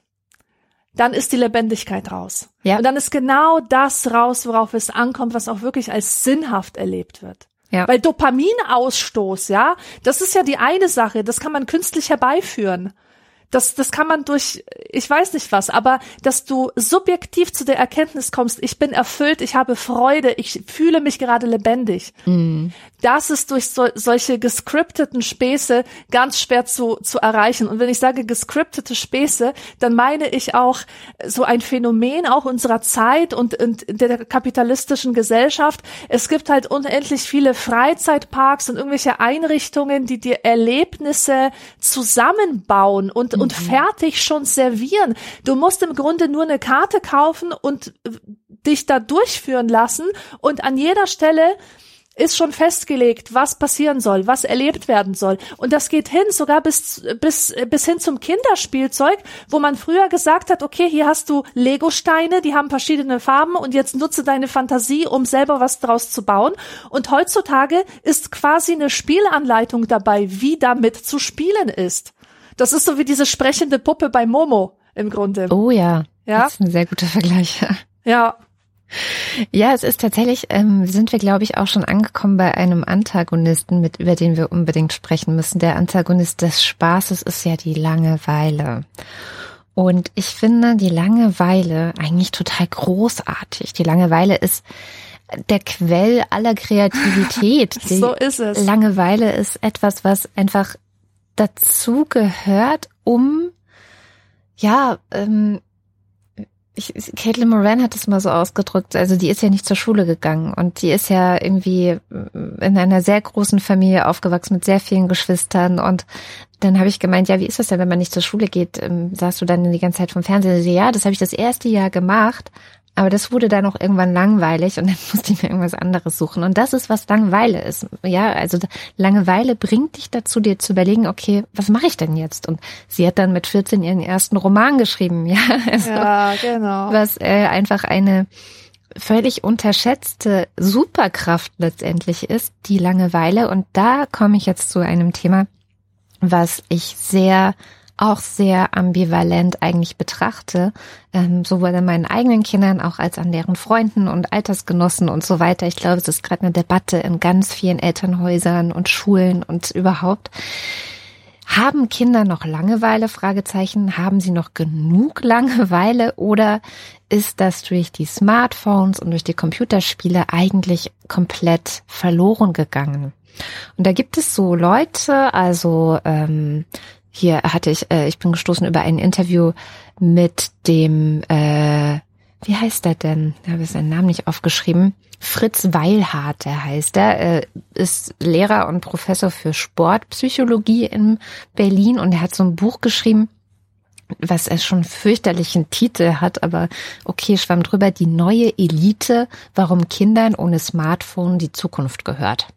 dann ist die Lebendigkeit raus. Ja. Und dann ist genau das raus, worauf es ankommt, was auch wirklich als sinnhaft erlebt wird. Ja. Weil Dopaminausstoß, ja, das ist ja die eine Sache, das kann man künstlich herbeiführen. Das, das kann man durch, ich weiß nicht was, aber dass du subjektiv zu der Erkenntnis kommst, ich bin erfüllt, ich habe Freude, ich fühle mich gerade lebendig. Mhm. Das ist durch so, solche gescripteten Späße ganz schwer zu, zu erreichen. Und wenn ich sage gescriptete Späße, dann meine ich auch so ein Phänomen auch unserer Zeit und, und der kapitalistischen Gesellschaft. Es gibt halt unendlich viele Freizeitparks und irgendwelche Einrichtungen, die dir Erlebnisse zusammenbauen und und fertig schon servieren. Du musst im Grunde nur eine Karte kaufen und dich da durchführen lassen, und an jeder Stelle ist schon festgelegt, was passieren soll, was erlebt werden soll. Und das geht hin, sogar bis bis bis hin zum Kinderspielzeug, wo man früher gesagt hat, okay, hier hast du Lego-Steine, die haben verschiedene Farben und jetzt nutze deine Fantasie, um selber was draus zu bauen. Und heutzutage ist quasi eine Spielanleitung dabei, wie damit zu spielen ist. Das ist so wie diese sprechende Puppe bei Momo im Grunde. Oh ja, ja? Das ist ein sehr guter Vergleich. Ja. Ja, es ist tatsächlich, ähm, sind wir, glaube ich, auch schon angekommen bei einem Antagonisten, mit, über den wir unbedingt sprechen müssen. Der Antagonist des Spaßes ist ja die Langeweile. Und ich finde die Langeweile eigentlich total großartig. Die Langeweile ist der Quell aller Kreativität. So ist es. Die Langeweile ist etwas, was einfach dazu gehört, um, ja, ähm, Ich, Caitlin Moran hat es mal so ausgedrückt, also die ist ja nicht zur Schule gegangen und die ist ja irgendwie in einer sehr großen Familie aufgewachsen mit sehr vielen Geschwistern, und dann habe ich gemeint, ja, wie ist das denn, wenn man nicht zur Schule geht, saß du dann die ganze Zeit vom Fernseher? Ja, das habe ich das erste Jahr gemacht, aber das wurde dann auch irgendwann langweilig und dann musste ich mir irgendwas anderes suchen, und das ist, was Langeweile ist. Ja, also Langeweile bringt dich dazu, dir zu überlegen, okay, was mache ich denn jetzt? Und sie hat dann mit vierzehn ihren ersten Roman geschrieben, ja, also, ja, genau. Was äh, einfach eine völlig unterschätzte Superkraft letztendlich ist, die Langeweile. Und da komme ich jetzt zu einem Thema, was ich sehr auch sehr ambivalent eigentlich betrachte, ähm, sowohl an meinen eigenen Kindern auch als an deren Freunden und Altersgenossen und so weiter. Ich glaube, es ist gerade eine Debatte in ganz vielen Elternhäusern und Schulen und überhaupt. Haben Kinder noch Langeweile? Fragezeichen. Haben sie noch genug Langeweile? Oder ist das durch die Smartphones und durch die Computerspiele eigentlich komplett verloren gegangen? Und da gibt es so Leute, also ähm, Hier hatte ich, äh, ich bin gestoßen über ein Interview mit dem, äh, wie heißt er denn? Da habe ich seinen Namen nicht aufgeschrieben. Fritz Weilhardt, der heißt er, äh, ist Lehrer und Professor für Sportpsychologie in Berlin, und er hat so ein Buch geschrieben, was er schon einen fürchterlichen Titel hat, aber okay, schwamm drüber, die neue Elite, warum Kindern ohne Smartphone die Zukunft gehört.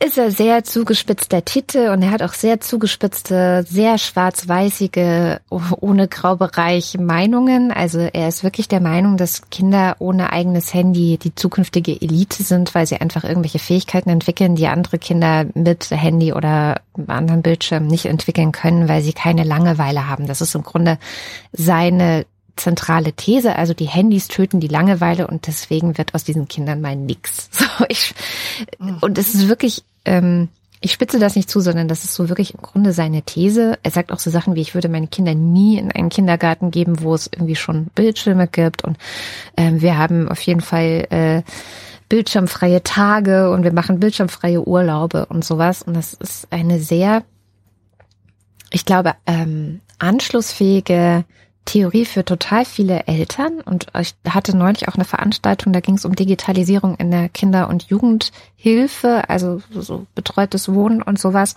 Ist er sehr zugespitzter Titel, und er hat auch sehr zugespitzte, sehr schwarz-weißige, ohne Graubereich Meinungen. Also er ist wirklich der Meinung, dass Kinder ohne eigenes Handy die zukünftige Elite sind, weil sie einfach irgendwelche Fähigkeiten entwickeln, die andere Kinder mit Handy oder anderen Bildschirmen nicht entwickeln können, weil sie keine Langeweile haben. Das ist im Grunde seine zentrale These, also die Handys töten die Langeweile und deswegen wird aus diesen Kindern mal nix. So, ich, und es ist wirklich, ähm, ich spitze das nicht zu, sondern das ist so wirklich im Grunde seine These. Er sagt auch so Sachen wie, ich würde meine Kinder nie in einen Kindergarten geben, wo es irgendwie schon Bildschirme gibt, und ähm, wir haben auf jeden Fall äh, bildschirmfreie Tage und wir machen bildschirmfreie Urlaube und sowas, und das ist eine sehr, ich glaube, ähm, anschlussfähige Theorie für total viele Eltern, und ich hatte neulich auch eine Veranstaltung, da ging es um Digitalisierung in der Kinder- und Jugendhilfe, also so betreutes Wohnen und sowas,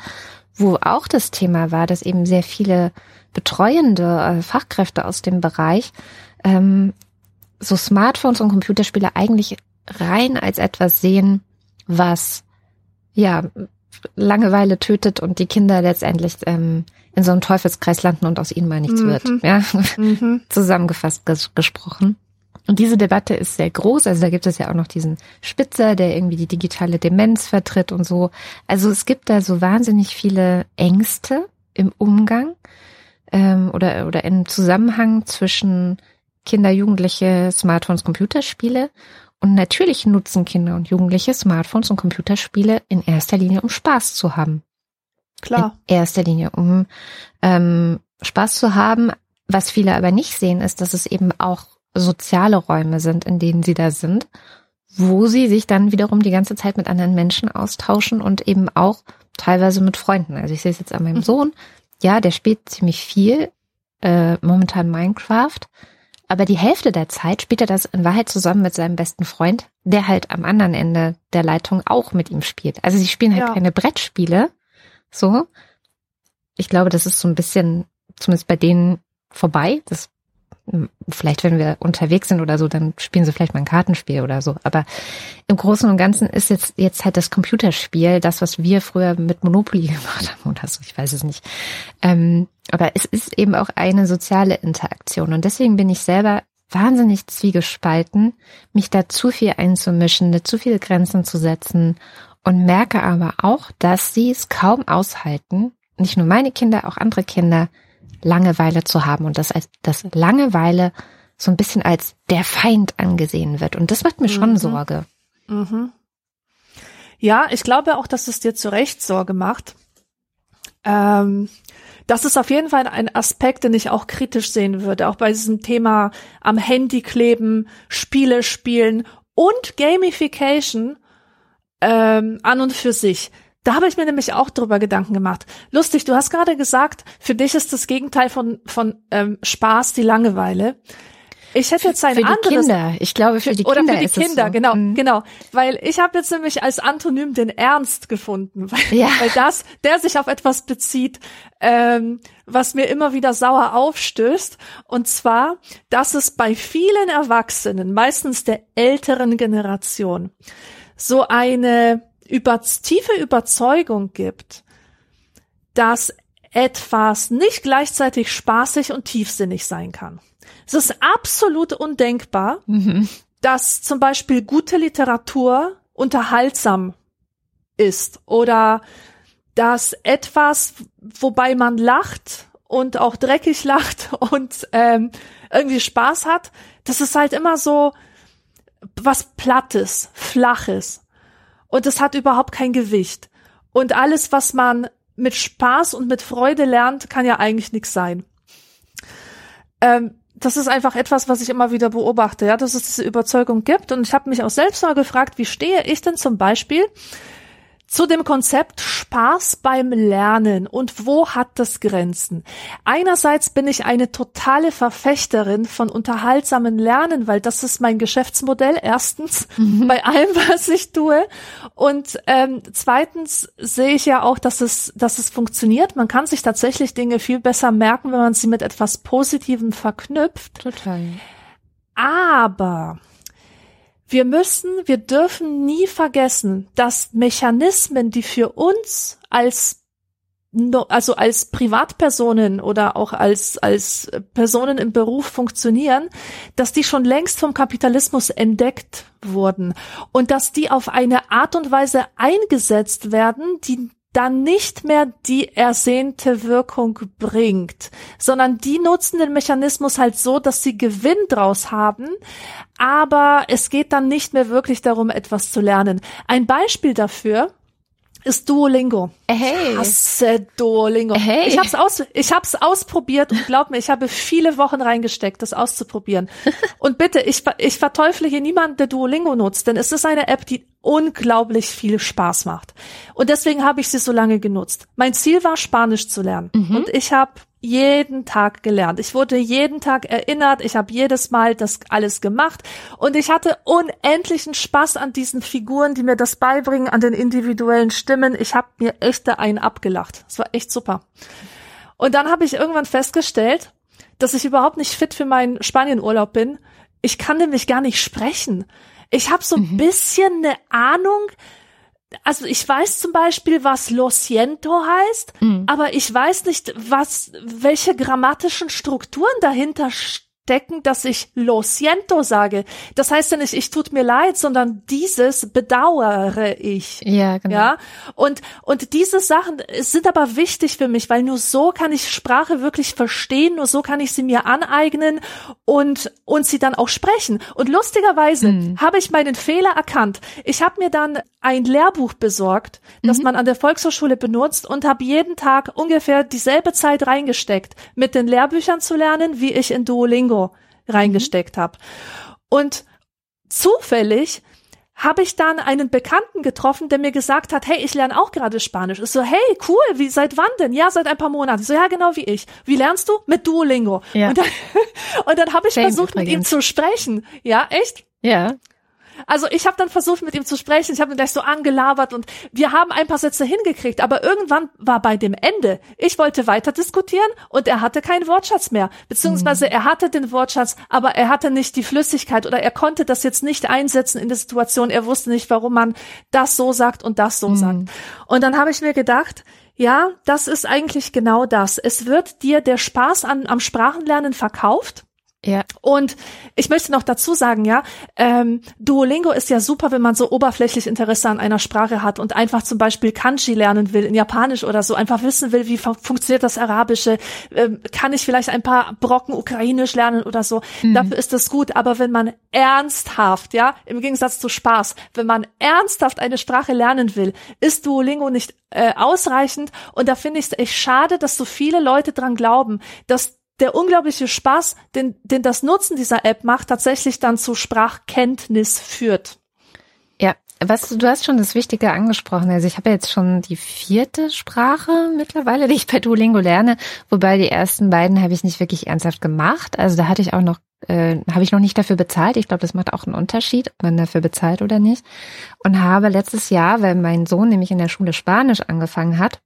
wo auch das Thema war, dass eben sehr viele betreuende Fachkräfte aus dem Bereich ähm, so Smartphones und Computerspiele eigentlich rein als etwas sehen, was ja Langeweile tötet und die Kinder letztendlich ähm, in so einem Teufelskreis landen und aus ihnen mal nichts mhm. wird. Ja? Mhm. Zusammengefasst ges- gesprochen. Und diese Debatte ist sehr groß. Also da gibt es ja auch noch diesen Spitzer, der irgendwie die digitale Demenz vertritt und so. Also es gibt da so wahnsinnig viele Ängste im Umgang ähm, oder, oder im Zusammenhang zwischen Kinder, Jugendliche, Smartphones, Computerspiele. Und natürlich nutzen Kinder und Jugendliche Smartphones und Computerspiele in erster Linie, um Spaß zu haben. Klar. In erster Linie, um ähm, Spaß zu haben. Was viele aber nicht sehen, ist, dass es eben auch soziale Räume sind, in denen sie da sind, wo sie sich dann wiederum die ganze Zeit mit anderen Menschen austauschen und eben auch teilweise mit Freunden. Also ich sehe es jetzt an meinem mhm. Sohn. Ja, der spielt ziemlich viel, äh, momentan Minecraft. Aber die Hälfte der Zeit spielt er das in Wahrheit zusammen mit seinem besten Freund, der halt am anderen Ende der Leitung auch mit ihm spielt. Also sie spielen halt ja. keine Brettspiele, so, ich glaube, das ist so ein bisschen, zumindest bei denen, vorbei. Das, vielleicht, wenn wir unterwegs sind oder so, dann spielen sie vielleicht mal ein Kartenspiel oder so. Aber im Großen und Ganzen ist jetzt jetzt halt das Computerspiel das, was wir früher mit Monopoly gemacht haben oder so. Ich weiß es nicht. Ähm, aber es ist eben auch eine soziale Interaktion. Und deswegen bin ich selber wahnsinnig zwiegespalten, mich da zu viel einzumischen, da zu viele Grenzen zu setzen und merke aber auch, dass sie es kaum aushalten, nicht nur meine Kinder, auch andere Kinder, Langeweile zu haben und dass das Langeweile so ein bisschen als der Feind angesehen wird. Und das macht mir schon mhm. Sorge. Mhm. Ja, ich glaube auch, dass es dir zu Recht Sorge macht. Ähm, das ist auf jeden Fall ein Aspekt, den ich auch kritisch sehen würde. Auch bei diesem Thema am Handy kleben, Spiele spielen und Gamification ähm, an und für sich. Da habe ich mir nämlich auch drüber Gedanken gemacht. Lustig, du hast gerade gesagt, für dich ist das Gegenteil von von ähm, Spaß die Langeweile. Ich hätte jetzt ein für anderes. Für die Kinder, ich glaube für die Kinder. Oder für die ist Kinder, so. genau, mhm. genau. Weil ich habe jetzt nämlich als Antonym den Ernst gefunden, weil, ja. weil das, der sich auf etwas bezieht, ähm, was mir immer wieder sauer aufstößt. Und zwar, dass es bei vielen Erwachsenen, meistens der älteren Generation, so eine über tiefe Überzeugung gibt, dass etwas nicht gleichzeitig spaßig und tiefsinnig sein kann. Es ist absolut undenkbar, mhm. dass zum Beispiel gute Literatur unterhaltsam ist oder dass etwas, wobei man lacht und auch dreckig lacht und ähm, irgendwie Spaß hat, das ist halt immer so was Plattes, Flaches. Und es hat überhaupt kein Gewicht. Und alles, was man mit Spaß und mit Freude lernt, kann ja eigentlich nichts sein. Ähm, das ist einfach etwas, was ich immer wieder beobachte, ja, dass es diese Überzeugung gibt. Und ich habe mich auch selbst mal gefragt, wie stehe ich denn zum Beispiel zu dem Konzept Spaß beim Lernen und wo hat das Grenzen? Einerseits bin ich eine totale Verfechterin von unterhaltsamen Lernen, weil das ist mein Geschäftsmodell, erstens, mhm. bei allem, was ich tue. Und ähm, zweitens sehe ich ja auch, dass es, dass es funktioniert. Man kann sich tatsächlich Dinge viel besser merken, wenn man sie mit etwas Positivem verknüpft. Total. Aber wir müssen, wir dürfen nie vergessen, dass Mechanismen, die für uns als, also als Privatpersonen oder auch als, als Personen im Beruf funktionieren, dass die schon längst vom Kapitalismus entdeckt wurden und dass die auf eine Art und Weise eingesetzt werden, die dann nicht mehr die ersehnte Wirkung bringt, sondern die nutzen den Mechanismus halt so, dass sie Gewinn draus haben, aber es geht dann nicht mehr wirklich darum, etwas zu lernen. Ein Beispiel dafür ist Duolingo. Hey. Ich hasse Duolingo. Hey. Ich hab's aus, ich hab's ausprobiert und glaub mir, ich habe viele Wochen reingesteckt, das auszuprobieren. Und bitte, ich, ich verteufle hier niemanden, der Duolingo nutzt, denn es ist eine App, die unglaublich viel Spaß macht. Und deswegen habe ich sie so lange genutzt. Mein Ziel war, Spanisch zu lernen. Mhm. Und ich habe jeden Tag gelernt. Ich wurde jeden Tag erinnert. Ich habe jedes Mal das alles gemacht. Und ich hatte unendlichen Spaß an diesen Figuren, die mir das beibringen, an den individuellen Stimmen. Ich habe mir echt da einen abgelacht. Es war echt super. Und dann habe ich irgendwann festgestellt, dass ich überhaupt nicht fit für meinen Spanienurlaub bin. Ich kann nämlich gar nicht sprechen. Ich habe so ein mhm. bisschen eine Ahnung. Also ich weiß zum Beispiel, was Lo siento heißt, mhm. aber ich weiß nicht, was, welche grammatischen Strukturen dahinter stecken, dass ich Lo siento sage. Das heißt ja nicht, ich tut mir leid, sondern dieses bedauere ich. Ja, genau. Ja? Und, und diese Sachen sind aber wichtig für mich, weil nur so kann ich Sprache wirklich verstehen, nur so kann ich sie mir aneignen und, und sie dann auch sprechen. Und lustigerweise mhm. habe ich meinen Fehler erkannt. Ich habe mir dann ein Lehrbuch besorgt, das mhm. man an der Volkshochschule benutzt und habe jeden Tag ungefähr dieselbe Zeit reingesteckt, mit den Lehrbüchern zu lernen, wie ich in Duolingo reingesteckt mhm. habe. Und zufällig habe ich dann einen Bekannten getroffen, der mir gesagt hat, hey, ich lerne auch gerade Spanisch. Ich so, hey, cool, wie, seit wann denn? Ja, seit ein paar Monaten. Ich so, ja, genau wie ich. Wie lernst du? Mit Duolingo. Ja. Und dann, und dann habe ich Same versucht, übrigens. mit ihm zu sprechen. Ja, echt? Ja. Also ich habe dann versucht, mit ihm zu sprechen. Ich habe ihn gleich so angelabert und wir haben ein paar Sätze hingekriegt. Aber irgendwann war bei dem Ende. Ich wollte weiter diskutieren und er hatte keinen Wortschatz mehr. Beziehungsweise mhm. er hatte den Wortschatz, aber er hatte nicht die Flüssigkeit oder er konnte das jetzt nicht einsetzen in der Situation. Er wusste nicht, warum man das so sagt und das so mhm. sagt. Und dann habe ich mir gedacht, ja, das ist eigentlich genau das. Es wird dir der Spaß an, am Sprachenlernen verkauft. Ja. Und ich möchte noch dazu sagen, ja, ähm, Duolingo ist ja super, wenn man so oberflächlich Interesse an einer Sprache hat und einfach zum Beispiel Kanji lernen will in Japanisch oder so, einfach wissen will, wie funktioniert das Arabische, ähm, kann ich vielleicht ein paar Brocken Ukrainisch lernen oder so, mhm. dafür ist das gut. Aber wenn man ernsthaft, ja, im Gegensatz zu Spaß, wenn man ernsthaft eine Sprache lernen will, ist Duolingo nicht äh, ausreichend. Und da finde ich es echt schade, dass so viele Leute dran glauben, dass der unglaubliche Spaß, den, den das Nutzen dieser App macht, tatsächlich dann zu Sprachkenntnis führt. Ja, was du hast schon das Wichtige angesprochen. Also ich habe jetzt schon die vierte Sprache mittlerweile, die ich bei Duolingo lerne, wobei die ersten beiden habe ich nicht wirklich ernsthaft gemacht. Also da hatte ich auch noch, äh, habe ich noch nicht dafür bezahlt. Ich glaube, das macht auch einen Unterschied, ob man dafür bezahlt oder nicht. Und habe letztes Jahr, weil mein Sohn nämlich in der Schule Spanisch angefangen hat,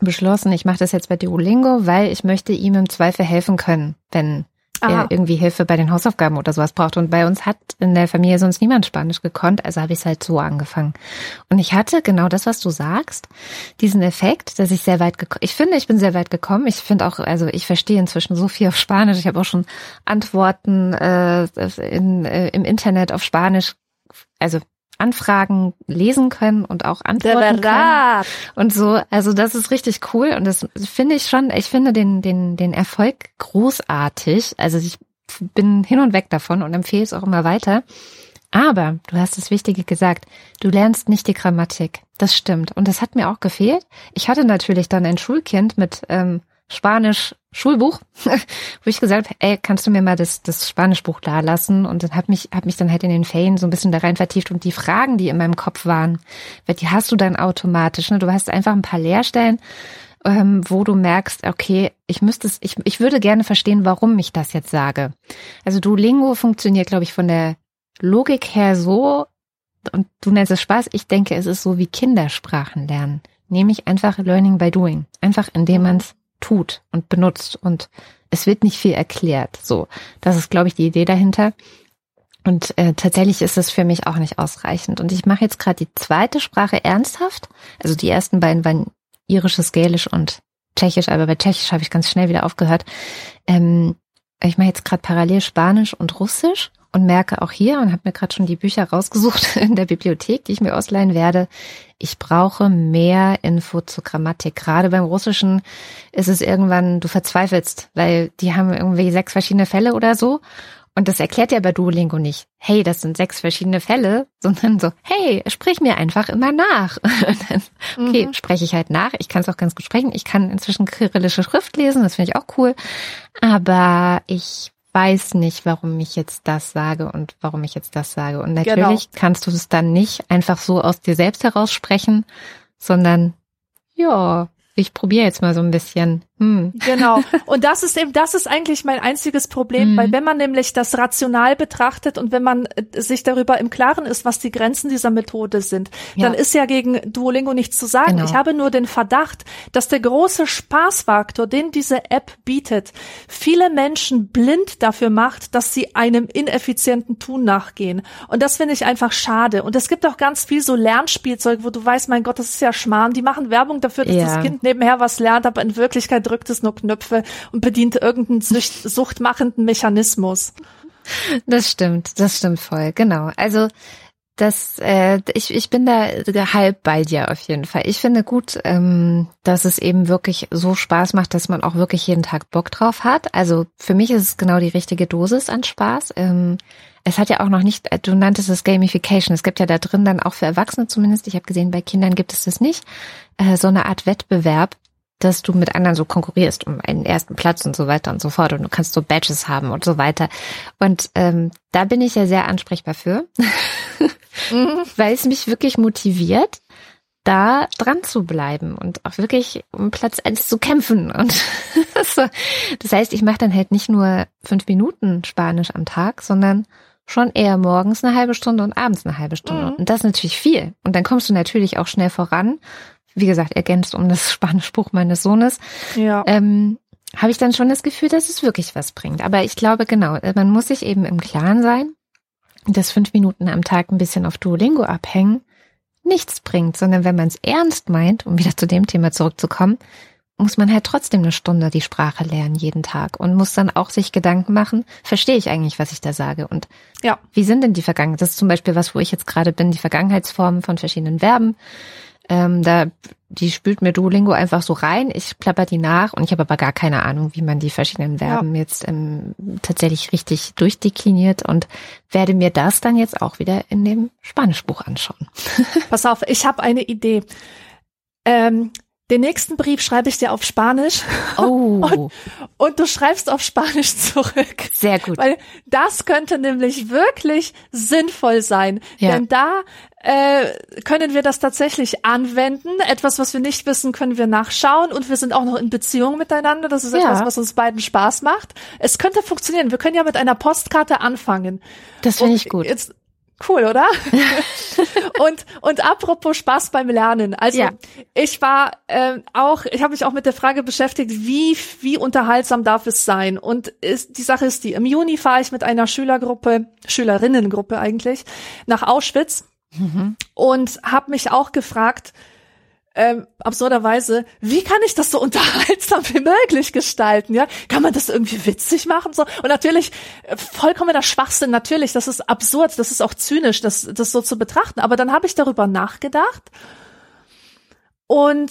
beschlossen, ich mache das jetzt bei Duolingo, weil ich möchte ihm im Zweifel helfen können, wenn Aha. er irgendwie Hilfe bei den Hausaufgaben oder sowas braucht. Und bei uns hat in der Familie sonst niemand Spanisch gekonnt, also habe ich es halt so angefangen. Und ich hatte genau das, was du sagst, diesen Effekt, dass ich sehr weit gekommen, ich finde, ich bin sehr weit gekommen. Ich finde auch, also ich verstehe inzwischen so viel auf Spanisch. Ich habe auch schon Antworten äh, in, äh, im Internet auf Spanisch, also Anfragen lesen können und auch antworten können und so. Also das ist richtig cool und das finde ich schon, ich finde den den den Erfolg großartig. Also ich bin hin und weg davon und empfehle es auch immer weiter. Aber du hast das Wichtige gesagt, du lernst nicht die Grammatik. Das stimmt und das hat mir auch gefehlt. Ich hatte natürlich dann ein Schulkind mit ähm, Spanisch Schulbuch, wo ich gesagt habe, ey, kannst du mir mal das, das Spanischbuch da lassen? Und dann hab mich, hab mich dann halt in den Ferien so ein bisschen da rein vertieft und die Fragen, die in meinem Kopf waren, weil die hast du dann automatisch, ne? Du hast einfach ein paar Leerstellen, ähm, wo du merkst, okay, ich müsste es, ich, ich würde gerne verstehen, warum ich das jetzt sage. Also Duolingo funktioniert, glaube ich, von der Logik her so, und du nennst es Spaß, ich denke, es ist so wie Kindersprachen lernen. Nämlich einfach Learning by Doing. Einfach indem man es tut und benutzt und es wird nicht viel erklärt. So, das ist, glaube ich, die Idee dahinter. Und äh, tatsächlich ist es für mich auch nicht ausreichend. Und ich mache jetzt gerade die zweite Sprache ernsthaft. Also die ersten beiden waren irisches, Gälisch und Tschechisch, aber bei Tschechisch habe ich ganz schnell wieder aufgehört. Ähm, ich mache jetzt gerade parallel Spanisch und Russisch und merke auch hier und habe mir gerade schon die Bücher rausgesucht in der Bibliothek, die ich mir ausleihen werde. Ich brauche mehr Info zur Grammatik. Gerade beim Russischen ist es irgendwann, du verzweifelst, weil die haben irgendwie sechs verschiedene Fälle oder so. Und das erklärt ja bei Duolingo nicht, hey, das sind sechs verschiedene Fälle, sondern so, hey, sprich mir einfach immer nach. Und dann, okay, mhm. spreche ich halt nach. Ich kann es auch ganz gut sprechen. Ich kann inzwischen kyrillische Schrift lesen, das finde ich auch cool. Aber ich weiß nicht, warum ich jetzt das sage und warum ich jetzt das sage. Und natürlich genau. kannst du es dann nicht einfach so aus dir selbst heraus sprechen, sondern ja, ich probiere jetzt mal so ein bisschen. Hm. Genau. Und das ist eben, das ist eigentlich mein einziges Problem, hm. weil wenn man nämlich das rational betrachtet und wenn man sich darüber im Klaren ist, was die Grenzen dieser Methode sind, ja. dann ist ja gegen Duolingo nichts zu sagen. Genau. Ich habe nur den Verdacht, dass der große Spaßfaktor, den diese App bietet, viele Menschen blind dafür macht, dass sie einem ineffizienten Tun nachgehen. Und das finde ich einfach schade. Und es gibt auch ganz viel so Lernspielzeug, wo du weißt, mein Gott, das ist ja Schmarrn. Die machen Werbung dafür, dass ja. das Kind nebenher was lernt, aber in Wirklichkeit drückt es nur Knöpfe und bedient irgendeinen Sucht, suchtmachenden Mechanismus. Das stimmt, das stimmt voll, genau. Also das, äh, ich ich bin da halb bei dir auf jeden Fall. Ich finde gut, ähm, dass es eben wirklich so Spaß macht, dass man auch wirklich jeden Tag Bock drauf hat. Also für mich ist es genau die richtige Dosis an Spaß. Ähm, es hat ja auch noch nicht, du nanntest es Gamification. Es gibt ja da drin dann auch für Erwachsene zumindest, ich habe gesehen, bei Kindern gibt es das nicht, äh, so eine Art Wettbewerb, dass du mit anderen so konkurrierst um einen ersten Platz und so weiter und so fort und du kannst so Badges haben und so weiter. Und ähm, da bin ich ja sehr ansprechbar für, weil es mich wirklich motiviert, da dran zu bleiben und auch wirklich um Platz eins zu kämpfen. Und so. Das heißt, ich mache dann halt nicht nur fünf Minuten Spanisch am Tag, sondern schon eher morgens eine halbe Stunde und abends eine halbe Stunde. Mhm. Und das ist natürlich viel. Und dann kommst du natürlich auch schnell voran. Wie gesagt, ergänzt um das spanische Buch meines Sohnes. Ja. Ähm, habe ich dann schon das Gefühl, dass es wirklich was bringt. Aber ich glaube, genau, man muss sich eben im Klaren sein, dass fünf Minuten am Tag ein bisschen auf Duolingo abhängen nichts bringt, sondern wenn man es ernst meint, um wieder zu dem Thema zurückzukommen, muss man halt trotzdem eine Stunde die Sprache lernen jeden Tag und muss dann auch sich Gedanken machen, verstehe ich eigentlich, was ich da sage und ja, wie sind denn die Vergangenheit? Das ist zum Beispiel was, wo ich jetzt gerade bin, die Vergangenheitsformen von verschiedenen Verben. Ähm, da die spült mir Duolingo einfach so rein, ich plapper die nach und ich habe aber gar keine Ahnung, wie man die verschiedenen Verben ja. jetzt ähm, tatsächlich richtig durchdekliniert und werde mir das dann jetzt auch wieder in dem Spanischbuch anschauen. Pass auf, ich habe eine Idee. Ähm, den nächsten Brief schreibe ich dir auf Spanisch. Oh. Und, und du schreibst auf Spanisch zurück. Sehr gut. Weil das könnte nämlich wirklich sinnvoll sein. Ja. Denn da äh, können wir das tatsächlich anwenden. Etwas, was wir nicht wissen, können wir nachschauen. Und wir sind auch noch in Beziehung miteinander. Das ist ja. etwas, was uns beiden Spaß macht. Es könnte funktionieren. Wir können ja mit einer Postkarte anfangen. Das finde ich gut. Jetzt, cool, oder? und und apropos Spaß beim Lernen. Also ja. ich war äh, auch, ich habe mich auch mit der Frage beschäftigt, wie wie unterhaltsam darf es sein? Und ist, die Sache ist die, im Juni fahre ich mit einer Schülergruppe, Schülerinnengruppe eigentlich, nach Auschwitz mhm. und habe mich auch gefragt, Ähm, absurderweise, wie kann ich das so unterhaltsam wie möglich gestalten, ja? Kann man das irgendwie witzig machen, so? Und natürlich, vollkommener Schwachsinn, natürlich, das ist absurd, das ist auch zynisch, das, das so zu betrachten. Aber dann habe ich darüber nachgedacht. Und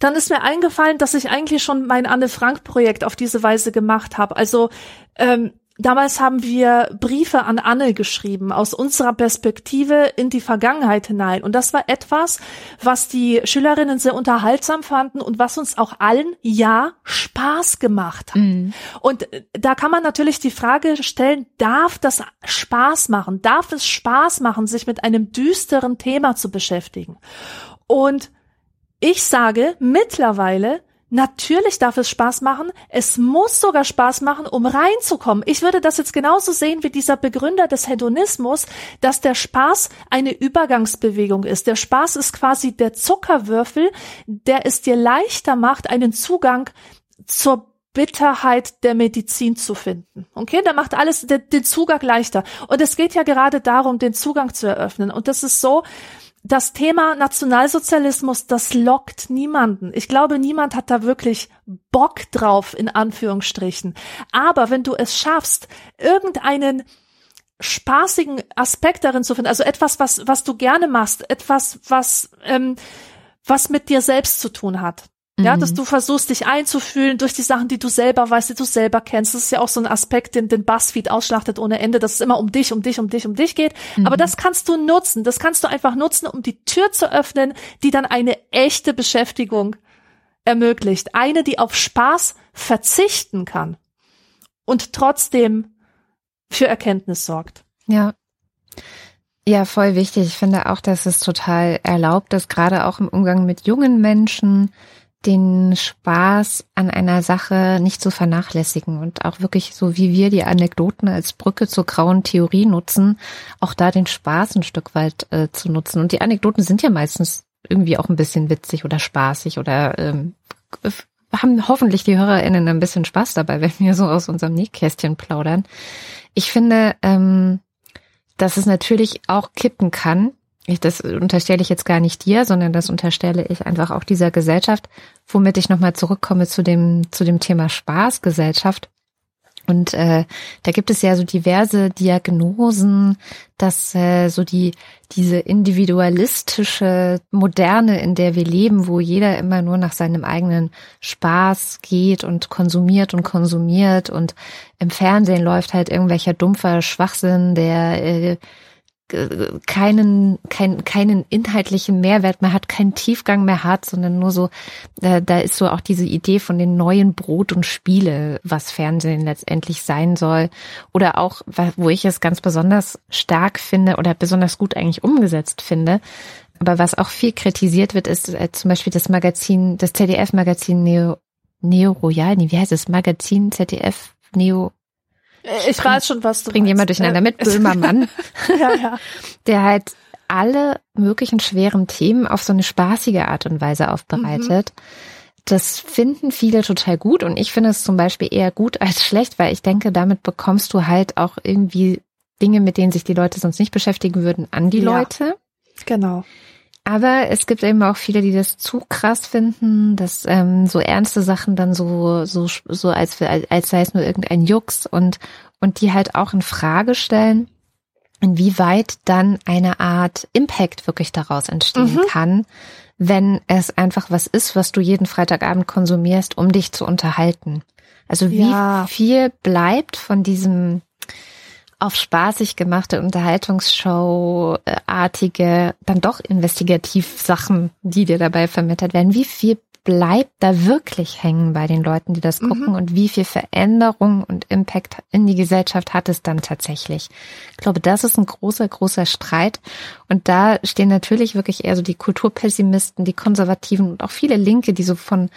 dann ist mir eingefallen, dass ich eigentlich schon mein Anne-Frank-Projekt auf diese Weise gemacht habe. Also, ähm, damals haben wir Briefe an Anne geschrieben, aus unserer Perspektive in die Vergangenheit hinein. Und das war etwas, was die Schülerinnen sehr unterhaltsam fanden und was uns auch allen ja Spaß gemacht hat. Mhm. Und da kann man natürlich die Frage stellen, darf das Spaß machen? Darf es Spaß machen, sich mit einem düsteren Thema zu beschäftigen? Und ich sage mittlerweile, natürlich darf es Spaß machen. Es muss sogar Spaß machen, um reinzukommen. Ich würde das jetzt genauso sehen wie dieser Begründer des Hedonismus, dass der Spaß eine Übergangsbewegung ist. Der Spaß ist quasi der Zuckerwürfel, der es dir leichter macht, einen Zugang zur Bitterheit der Medizin zu finden. Okay, da macht alles den, den Zugang leichter. Und es geht ja gerade darum, den Zugang zu eröffnen. Und das ist so, das Thema Nationalsozialismus, das lockt niemanden. Ich glaube, niemand hat da wirklich Bock drauf, in Anführungsstrichen. Aber wenn du es schaffst, irgendeinen spaßigen Aspekt darin zu finden, also etwas, was, was du gerne machst, etwas, was, ähm, was mit dir selbst zu tun hat. Ja, dass du versuchst, dich einzufühlen durch die Sachen, die du selber weißt, die du selber kennst. Das ist ja auch so ein Aspekt, den, den BuzzFeed ausschlachtet ohne Ende, dass es immer um dich, um dich, um dich, um dich geht. Mhm. Aber das kannst du nutzen. Das kannst du einfach nutzen, um die Tür zu öffnen, die dann eine echte Beschäftigung ermöglicht. Eine, die auf Spaß verzichten kann und trotzdem für Erkenntnis sorgt. Ja. Ja, voll wichtig. Ich finde auch, dass es total erlaubt ist, gerade auch im Umgang mit jungen Menschen, den Spaß an einer Sache nicht zu vernachlässigen und auch wirklich so, wie wir die Anekdoten als Brücke zur grauen Theorie nutzen, auch da den Spaß ein Stück weit äh, zu nutzen. Und die Anekdoten sind ja meistens irgendwie auch ein bisschen witzig oder spaßig oder ähm, haben hoffentlich die HörerInnen ein bisschen Spaß dabei, wenn wir so aus unserem Nähkästchen plaudern. Ich finde, ähm, dass es natürlich auch kippen kann. Ich, das unterstelle ich jetzt gar nicht dir, sondern das unterstelle ich einfach auch dieser Gesellschaft, womit ich nochmal zurückkomme zu dem zu dem Thema Spaßgesellschaft. Und äh, da gibt es ja so diverse Diagnosen, dass äh, so die diese individualistische Moderne, in der wir leben, wo jeder immer nur nach seinem eigenen Spaß geht und konsumiert und konsumiert und im Fernsehen läuft halt irgendwelcher dumpfer Schwachsinn, der äh, keinen kein, keinen inhaltlichen Mehrwert mehr hat, keinen Tiefgang mehr hat, sondern nur so, äh, da ist so auch diese Idee von den neuen Brot und Spiele, was Fernsehen letztendlich sein soll. Oder auch, wo ich es ganz besonders stark finde oder besonders gut eigentlich umgesetzt finde, aber was auch viel kritisiert wird, ist äh, zum Beispiel das Magazin, das Z D F Magazin Neo, Neo Royale, nee, wie heißt das Magazin Z D F Neo Ich weiß schon, was du bringt jemand durcheinander mit, Böhmermann, ja, ja. Der halt alle möglichen schweren Themen auf so eine spaßige Art und Weise aufbereitet. Mhm. Das finden viele total gut und ich finde es zum Beispiel eher gut als schlecht, weil ich denke, damit bekommst du halt auch irgendwie Dinge, mit denen sich die Leute sonst nicht beschäftigen würden, an die ja. Leute. Genau. Aber es gibt eben auch viele, die das zu krass finden, dass ähm, so ernste Sachen dann so so so als als sei es nur irgendein Jux und und die halt auch in Frage stellen, inwieweit dann eine Art Impact wirklich daraus entstehen mhm. kann, wenn es einfach was ist, was du jeden Freitagabend konsumierst, um dich zu unterhalten. Also wie ja. viel bleibt von diesem auf spaßig gemachte Unterhaltungsshow-artige, dann doch investigativ Sachen, die dir dabei vermittelt werden. Wie viel bleibt da wirklich hängen bei den Leuten, die das mhm. gucken und wie viel Veränderung und Impact in die Gesellschaft hat es dann tatsächlich? Ich glaube, das ist ein großer, großer Streit und da stehen natürlich wirklich eher so die Kulturpessimisten, die Konservativen und auch viele Linke, die so von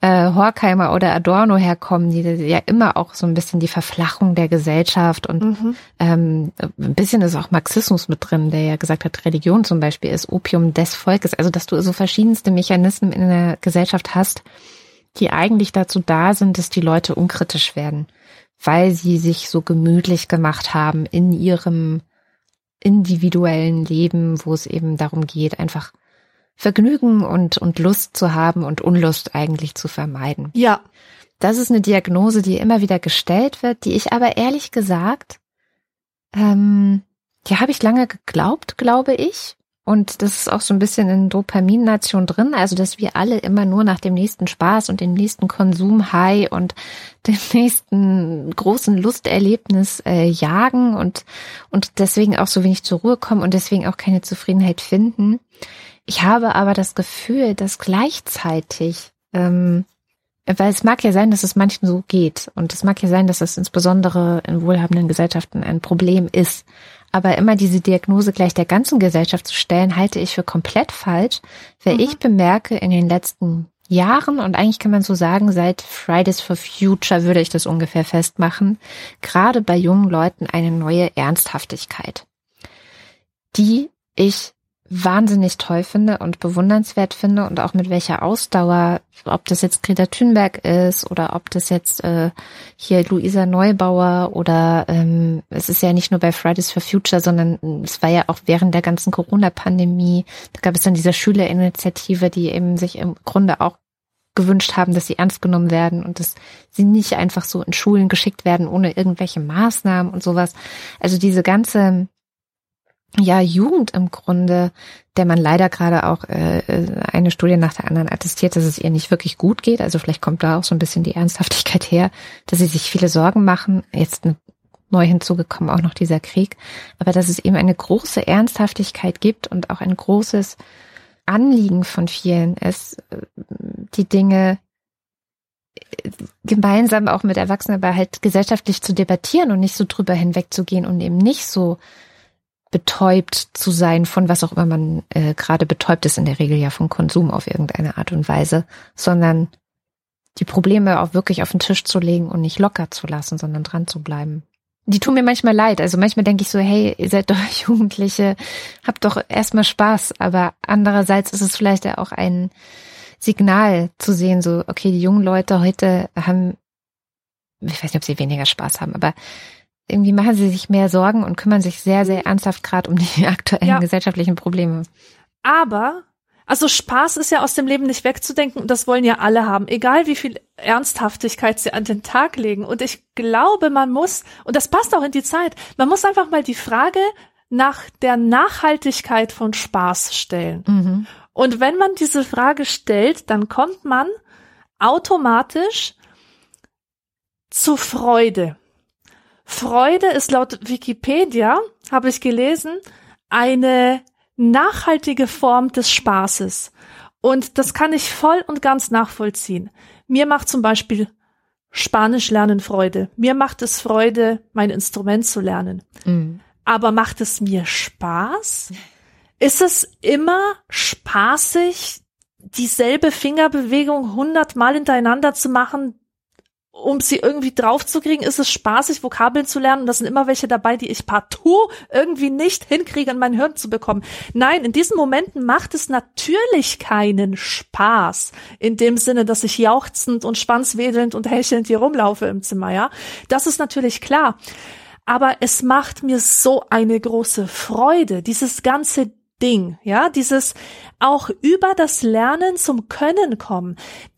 Äh, Horkheimer oder Adorno herkommen, die, die ja immer auch so ein bisschen die Verflachung der Gesellschaft und mhm. ähm, ein bisschen ist auch Marxismus mit drin, der ja gesagt hat, Religion zum Beispiel ist Opium des Volkes. Also dass du so verschiedenste Mechanismen in der Gesellschaft hast, die eigentlich dazu da sind, dass die Leute unkritisch werden, weil sie sich so gemütlich gemacht haben in ihrem individuellen Leben, wo es eben darum geht, einfach Vergnügen und und Lust zu haben und Unlust eigentlich zu vermeiden. Ja. Das ist eine Diagnose, die immer wieder gestellt wird, die ich aber ehrlich gesagt, ähm, die habe ich lange geglaubt, glaube ich. Und das ist auch so ein bisschen in Dopamin-Nation drin, also dass wir alle immer nur nach dem nächsten Spaß und dem nächsten Konsum-High und dem nächsten großen Lusterlebnis äh, jagen und und deswegen auch so wenig zur Ruhe kommen und deswegen auch keine Zufriedenheit finden. Ich habe aber das Gefühl, dass gleichzeitig, ähm, weil es mag ja sein, dass es manchen so geht und es mag ja sein, dass es insbesondere in wohlhabenden Gesellschaften ein Problem ist, aber immer diese Diagnose gleich der ganzen Gesellschaft zu stellen, halte ich für komplett falsch, weil mhm. ich bemerke in den letzten Jahren und eigentlich kann man so sagen, seit Fridays for Future würde ich das ungefähr festmachen, gerade bei jungen Leuten eine neue Ernsthaftigkeit, die ich wahnsinnig toll finde und bewundernswert finde und auch mit welcher Ausdauer, ob das jetzt Greta Thunberg ist oder ob das jetzt äh, hier Luisa Neubauer oder ähm, es ist ja nicht nur bei Fridays for Future, sondern es war ja auch während der ganzen Corona-Pandemie, da gab es dann diese Schülerinitiative, die eben sich im Grunde auch gewünscht haben, dass sie ernst genommen werden und dass sie nicht einfach so in Schulen geschickt werden ohne irgendwelche Maßnahmen und sowas. Also diese ganze ja, Jugend im Grunde, der man leider gerade auch äh, eine Studie nach der anderen attestiert, dass es ihr nicht wirklich gut geht. Also vielleicht kommt da auch so ein bisschen die Ernsthaftigkeit her, dass sie sich viele Sorgen machen. Jetzt neu hinzugekommen auch noch dieser Krieg. Aber dass es eben eine große Ernsthaftigkeit gibt und auch ein großes Anliegen von vielen ist, die Dinge gemeinsam auch mit Erwachsenen, aber halt gesellschaftlich zu debattieren und nicht so drüber hinwegzugehen und eben nicht so betäubt zu sein von was auch immer man äh, gerade betäubt ist, in der Regel ja von Konsum auf irgendeine Art und Weise, sondern die Probleme auch wirklich auf den Tisch zu legen und nicht locker zu lassen, sondern dran zu bleiben. Die tun mir manchmal leid, also manchmal denke ich so, hey, ihr seid doch Jugendliche, habt doch erstmal Spaß, aber andererseits ist es vielleicht ja auch ein Signal zu sehen, so okay, die jungen Leute heute haben, ich weiß nicht, ob sie weniger Spaß haben, aber irgendwie machen sie sich mehr Sorgen und kümmern sich sehr, sehr ernsthaft gerade um die aktuellen ja. gesellschaftlichen Probleme. Aber, also Spaß ist ja aus dem Leben nicht wegzudenken und das wollen ja alle haben, egal wie viel Ernsthaftigkeit sie an den Tag legen. Und ich glaube, man muss, und das passt auch in die Zeit, man muss einfach mal die Frage nach der Nachhaltigkeit von Spaß stellen. Mhm. Und wenn man diese Frage stellt, dann kommt man automatisch zu Freude. Freude ist laut Wikipedia, habe ich gelesen, eine nachhaltige Form des Spaßes. Und das kann ich voll und ganz nachvollziehen. Mir macht zum Beispiel Spanisch lernen Freude. Mir macht es Freude, mein Instrument zu lernen. Mhm. Aber macht es mir Spaß? Ist es immer spaßig, dieselbe Fingerbewegung hundertmal hintereinander zu machen, um sie irgendwie draufzukriegen, ist es spaßig, Vokabeln zu lernen. Und da sind immer welche dabei, die ich partout irgendwie nicht hinkriege, in mein Hirn zu bekommen. Nein, in diesen Momenten macht es natürlich keinen Spaß. In dem Sinne, dass ich jauchzend und schwanzwedelnd und hechelnd hier rumlaufe im Zimmer, ja. Das ist natürlich klar. Aber es macht mir so eine große Freude, dieses ganze Ding, ja, dieses auch über das Lernen zum Können kommen.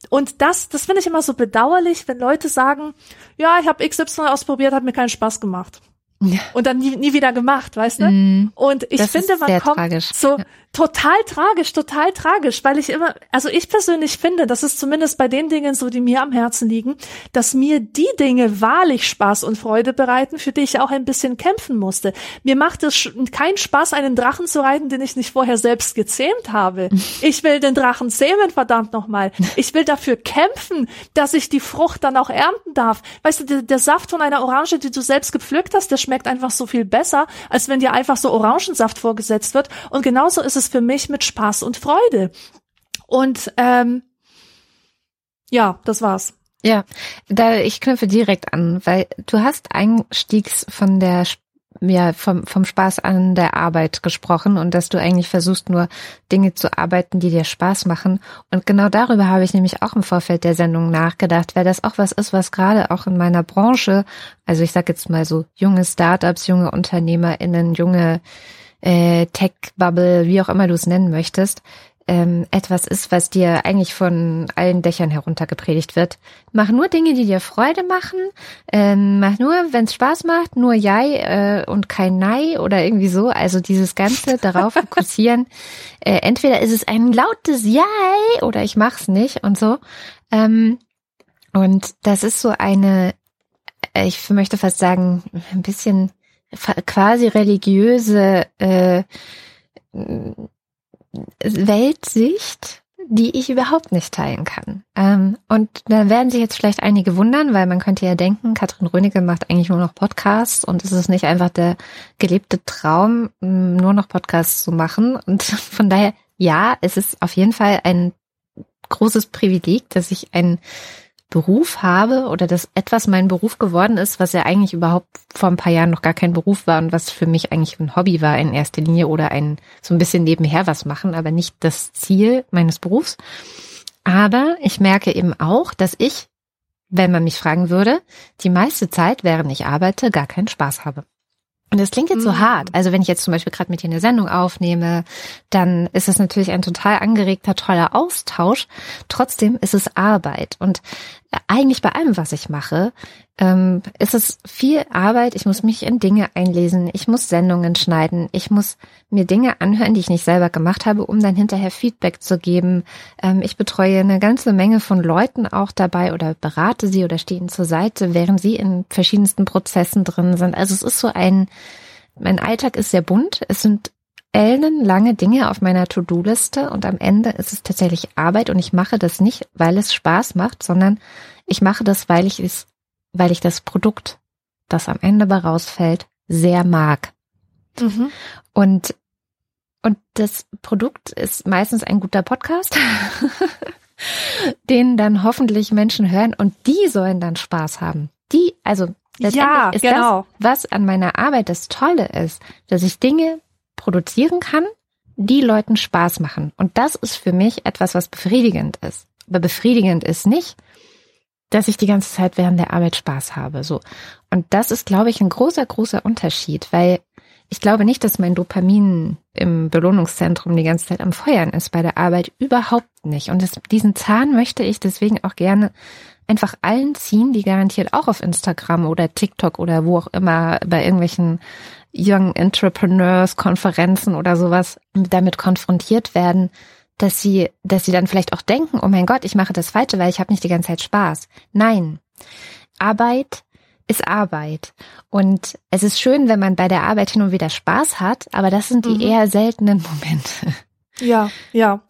Und das, das finde ich immer so bedauerlich, wenn Leute sagen, ja, ich habe X Y ausprobiert, hat mir keinen Spaß gemacht. Ja. Und dann nie, nie wieder gemacht, weißt du? Mm, und ich finde, man kommt tragisch. so ja. total tragisch, total tragisch, weil ich immer, also ich persönlich finde, das ist zumindest bei den Dingen so, die mir am Herzen liegen, dass mir die Dinge wahrlich Spaß und Freude bereiten, für die ich auch ein bisschen kämpfen musste. Mir macht es keinen Spaß, einen Drachen zu reiten, den ich nicht vorher selbst gezähmt habe. Ich will den Drachen zähmen, verdammt nochmal. Ich will dafür kämpfen, dass ich die Frucht dann auch ernten darf. Weißt du, der, der Saft von einer Orange, die du selbst gepflückt hast, der schmeckt einfach so viel besser, als wenn dir einfach so Orangensaft vorgesetzt wird. Und genauso ist es für mich mit Spaß und Freude. Und ähm, ja, das war's. Ja, da ich knüpfe direkt an, weil du hast einstiegs von der ja vom vom Spaß an der Arbeit gesprochen und dass du eigentlich versuchst, nur Dinge zu arbeiten, die dir Spaß machen. Und genau darüber habe ich nämlich auch im Vorfeld der Sendung nachgedacht, weil das auch was ist, was gerade auch in meiner Branche, also ich sage jetzt mal so junge Startups, junge UnternehmerInnen, junge äh, Tech-Bubble, wie auch immer du es nennen möchtest, ähm, etwas ist, was dir eigentlich von allen Dächern heruntergepredigt wird. Mach nur Dinge, die dir Freude machen. Ähm, mach nur, wenn es Spaß macht, nur Jai äh, und kein Nei oder irgendwie so. Also dieses Ganze darauf fokussieren. Äh, entweder ist es ein lautes Jai oder ich mach's nicht und so. Ähm, und das ist so eine, ich möchte fast sagen, ein bisschen quasi religiöse äh, Weltsicht, die ich überhaupt nicht teilen kann. Ähm, und da werden sich jetzt vielleicht einige wundern, weil man könnte ja denken, Katrin Rönecke macht eigentlich nur noch Podcasts und es ist nicht einfach der gelebte Traum, nur noch Podcasts zu machen. Und von daher, ja, es ist auf jeden Fall ein großes Privileg, dass ich einen Beruf habe oder dass etwas mein Beruf geworden ist, was ja eigentlich überhaupt vor ein paar Jahren noch gar kein Beruf war und was für mich eigentlich ein Hobby war in erster Linie oder ein so ein bisschen nebenher was machen, aber nicht das Ziel meines Berufs. Aber ich merke eben auch, dass ich, wenn man mich fragen würde, die meiste Zeit, während ich arbeite, gar keinen Spaß habe. Und das klingt jetzt so hart. Also wenn ich jetzt zum Beispiel gerade mit dir eine Sendung aufnehme, dann ist es natürlich ein total angeregter, toller Austausch. Trotzdem ist es Arbeit. Und eigentlich bei allem, was ich mache, ist es viel Arbeit. Ich muss mich in Dinge einlesen. Ich muss Sendungen schneiden. Ich muss mir Dinge anhören, die ich nicht selber gemacht habe, um dann hinterher Feedback zu geben. Ich betreue eine ganze Menge von Leuten auch dabei oder berate sie oder stehe ihnen zur Seite, während sie in verschiedensten Prozessen drin sind. Also es ist so ein, mein Alltag ist sehr bunt. Es sind ellenlange Dinge auf meiner To-Do-Liste und am Ende ist es tatsächlich Arbeit und ich mache das nicht, weil es Spaß macht, sondern ich mache das, weil ich es, weil ich das Produkt, das am Ende dabei rausfällt, sehr mag. Mhm. Und, und das Produkt ist meistens ein guter Podcast, den dann hoffentlich Menschen hören und die sollen dann Spaß haben. Die, also letztendlich ja, ist genau. das, was an meiner Arbeit das Tolle ist, dass ich Dinge produzieren kann, die Leuten Spaß machen. Und das ist für mich etwas, was befriedigend ist. Aber befriedigend ist nicht, dass ich die ganze Zeit während der Arbeit Spaß habe. So. Und das ist, glaube ich, ein großer, großer Unterschied, weil ich glaube nicht, dass mein Dopamin im Belohnungszentrum die ganze Zeit am Feuern ist bei der Arbeit. Überhaupt nicht. Und das, diesen Zahn möchte ich deswegen auch gerne einfach allen ziehen, die garantiert auch auf Instagram oder TikTok oder wo auch immer bei irgendwelchen Young Entrepreneurs Konferenzen oder sowas damit konfrontiert werden, dass sie, dass sie dann vielleicht auch denken, oh mein Gott, ich mache das Falsche, weil ich habe nicht die ganze Zeit Spaß. Nein, Arbeit ist Arbeit und es ist schön, wenn man bei der Arbeit hin und wieder Spaß hat, aber das sind die mhm. eher seltenen Momente. Ja, ja.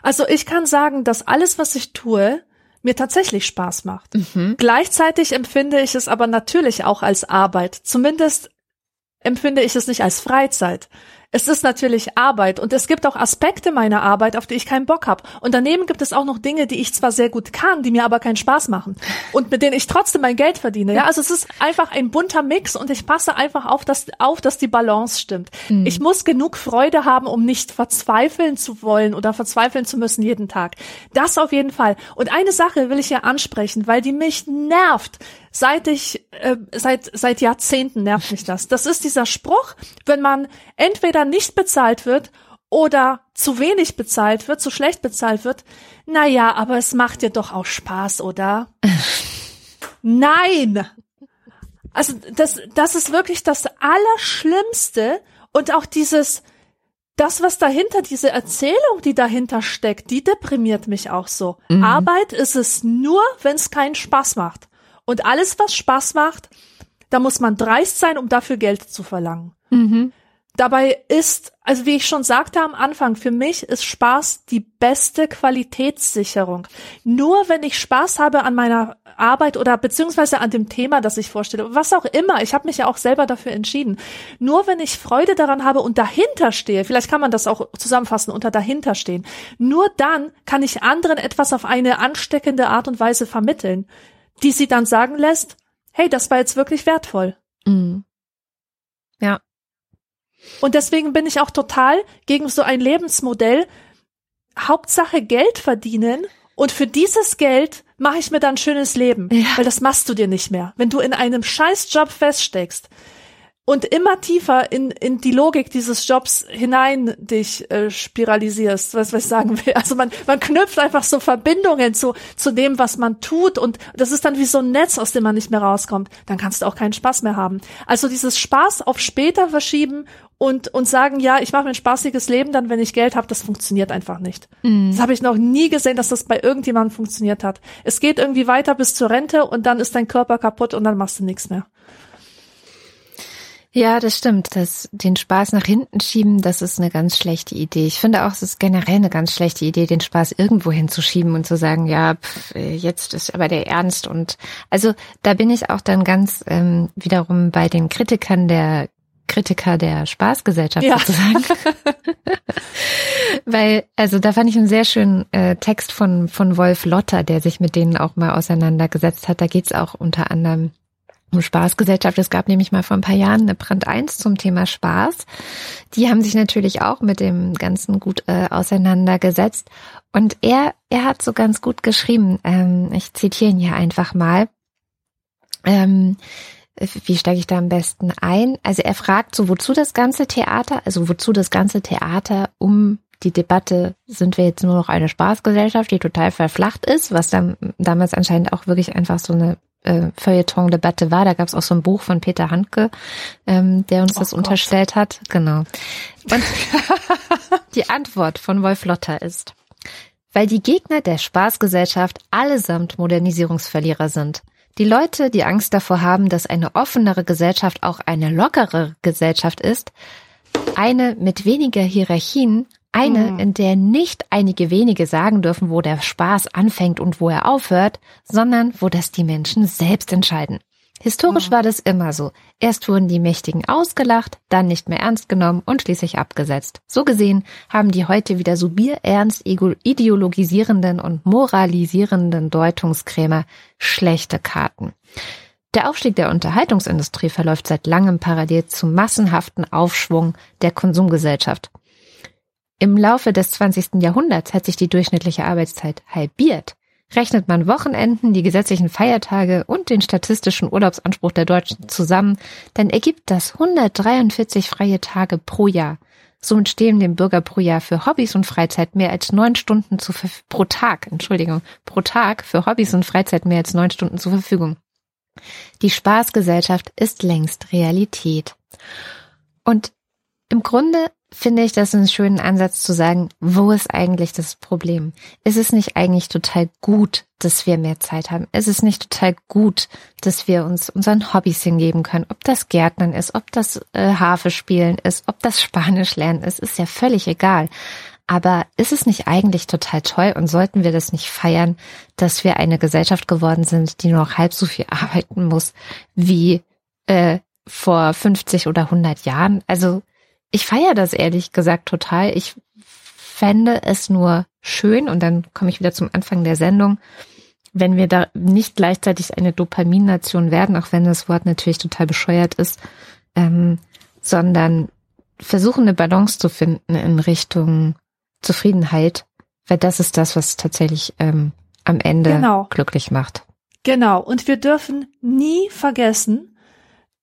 Also ich kann sagen, dass alles, was ich tue, mir tatsächlich Spaß macht. Mhm. Gleichzeitig empfinde ich es aber natürlich auch als Arbeit. Zumindest empfinde ich es nicht als Freizeit. Es ist natürlich Arbeit und es gibt auch Aspekte meiner Arbeit, auf die ich keinen Bock habe. Und daneben gibt es auch noch Dinge, die ich zwar sehr gut kann, die mir aber keinen Spaß machen und mit denen ich trotzdem mein Geld verdiene. Ja, also es ist einfach ein bunter Mix und ich passe einfach auf, dass, auf, dass die Balance stimmt. Mhm. Ich muss genug Freude haben, um nicht verzweifeln zu wollen oder verzweifeln zu müssen jeden Tag. Das auf jeden Fall. Und eine Sache will ich hier ansprechen, weil die mich nervt. Seit ich, äh, seit, seit Jahrzehnten nervt mich das. Das ist dieser Spruch, wenn man entweder nicht bezahlt wird oder zu wenig bezahlt wird, zu schlecht bezahlt wird. Naja, aber es macht dir doch auch Spaß, oder? Nein! Also, das, das ist wirklich das Allerschlimmste und auch dieses, das, was dahinter, diese Erzählung, die dahinter steckt, die deprimiert mich auch so. Mhm. Arbeit ist es nur, wenn es keinen Spaß macht. Und alles, was Spaß macht, da muss man dreist sein, um dafür Geld zu verlangen. Mhm. Dabei ist, also wie ich schon sagte am Anfang, für mich ist Spaß die beste Qualitätssicherung. Nur wenn ich Spaß habe an meiner Arbeit oder beziehungsweise an dem Thema, das ich vorstelle, was auch immer, ich habe mich ja auch selber dafür entschieden, nur wenn ich Freude daran habe und dahinter stehe, vielleicht kann man das auch zusammenfassen, unter dahinter stehen, nur dann kann ich anderen etwas auf eine ansteckende Art und Weise vermitteln, die sie dann sagen lässt, hey, das war jetzt wirklich wertvoll. Mm. Ja. Und deswegen bin ich auch total gegen so ein Lebensmodell, Hauptsache Geld verdienen und für dieses Geld mache ich mir dann ein schönes Leben, ja. Weil das machst du dir nicht mehr. Wenn du in einem Scheißjob feststeckst und immer tiefer in in die Logik dieses Jobs hinein dich äh, spiralisierst, was, was ich sagen will. Also man man knüpft einfach so Verbindungen zu zu dem, was man tut und das ist dann wie so ein Netz, aus dem man nicht mehr rauskommt. Dann kannst du auch keinen Spaß mehr haben. Also dieses Spaß auf später verschieben und und sagen, ja, ich mache mir ein spaßiges Leben, dann wenn ich Geld habe, das funktioniert einfach nicht. Mhm. Das habe ich noch nie gesehen, dass das bei irgendjemandem funktioniert hat. Es geht irgendwie weiter bis zur Rente und dann ist dein Körper kaputt und dann machst du nichts mehr. Ja, das stimmt. Das, den Spaß nach hinten schieben, das ist eine ganz schlechte Idee. Ich finde auch, es ist generell eine ganz schlechte Idee, den Spaß irgendwo hinzuschieben und zu sagen, ja, pf, jetzt ist aber der Ernst. Und also da bin ich auch dann ganz ähm, wiederum bei den Kritikern der Kritiker der Spaßgesellschaft ja. sozusagen. Weil, also da fand ich einen sehr schönen äh, Text von von Wolf Lotter, der sich mit denen auch mal auseinandergesetzt hat. Da geht's auch unter anderem um Spaßgesellschaft. Es gab nämlich mal vor ein paar Jahren eine Brand eins zum Thema Spaß. Die haben sich natürlich auch mit dem Ganzen gut äh, auseinandergesetzt. Und er, er hat so ganz gut geschrieben. Ähm, ich zitiere ihn hier einfach mal. Ähm, wie steige ich da am besten ein? Also er fragt so, wozu das ganze Theater, also wozu das ganze Theater um die Debatte, sind wir jetzt nur noch eine Spaßgesellschaft, die total verflacht ist, was dann damals anscheinend auch wirklich einfach so eine äh, Feuilleton-Debatte war. Da gab es auch so ein Buch von Peter Handke, ähm, der uns oh das Gott. unterstellt hat. Genau. Und die Antwort von Wolf Lotter ist, weil die Gegner der Spaßgesellschaft allesamt Modernisierungsverlierer sind. Die Leute, die Angst davor haben, dass eine offenere Gesellschaft auch eine lockere Gesellschaft ist, eine mit weniger Hierarchien, eine, in der nicht einige wenige sagen dürfen, wo der Spaß anfängt und wo er aufhört, sondern wo das die Menschen selbst entscheiden. Historisch ja. war das immer so. Erst wurden die Mächtigen ausgelacht, dann nicht mehr ernst genommen und schließlich abgesetzt. So gesehen haben die heute wieder so bierernst ideologisierenden und moralisierenden Deutungskrämer schlechte Karten. Der Aufstieg der Unterhaltungsindustrie verläuft seit langem parallel zum massenhaften Aufschwung der Konsumgesellschaft. Im Laufe des zwanzigsten Jahrhunderts hat sich die durchschnittliche Arbeitszeit halbiert. Rechnet man Wochenenden, die gesetzlichen Feiertage und den statistischen Urlaubsanspruch der Deutschen zusammen, dann ergibt das hundertdreiundvierzig freie Tage pro Jahr. Somit stehen dem Bürger pro Jahr für Hobbys und Freizeit mehr als neun Stunden zu verf- pro Tag, Entschuldigung, pro Tag für Hobbys und Freizeit mehr als neun Stunden zur Verfügung. Die Spaßgesellschaft ist längst Realität. Und im Grunde finde ich das einen schönen Ansatz zu sagen, wo ist eigentlich das Problem? Ist es nicht eigentlich total gut, dass wir mehr Zeit haben? Ist es nicht total gut, dass wir uns unseren Hobbys hingeben können? Ob das Gärtnern ist, ob das äh, Harfe spielen ist, ob das Spanisch lernen ist, ist ja völlig egal. Aber ist es nicht eigentlich total toll und sollten wir das nicht feiern, dass wir eine Gesellschaft geworden sind, die nur noch halb so viel arbeiten muss wie äh, vor fünfzig oder hundert Jahren? Also Ich feiere das ehrlich gesagt total. Ich fände es nur schön, und dann komme ich wieder zum Anfang der Sendung, wenn wir da nicht gleichzeitig eine Dopamin-Nation werden, auch wenn das Wort natürlich total bescheuert ist, ähm, sondern versuchen, eine Balance zu finden in Richtung Zufriedenheit, weil das ist das, was tatsächlich ähm, am Ende genau. glücklich macht. Genau. Und wir dürfen nie vergessen,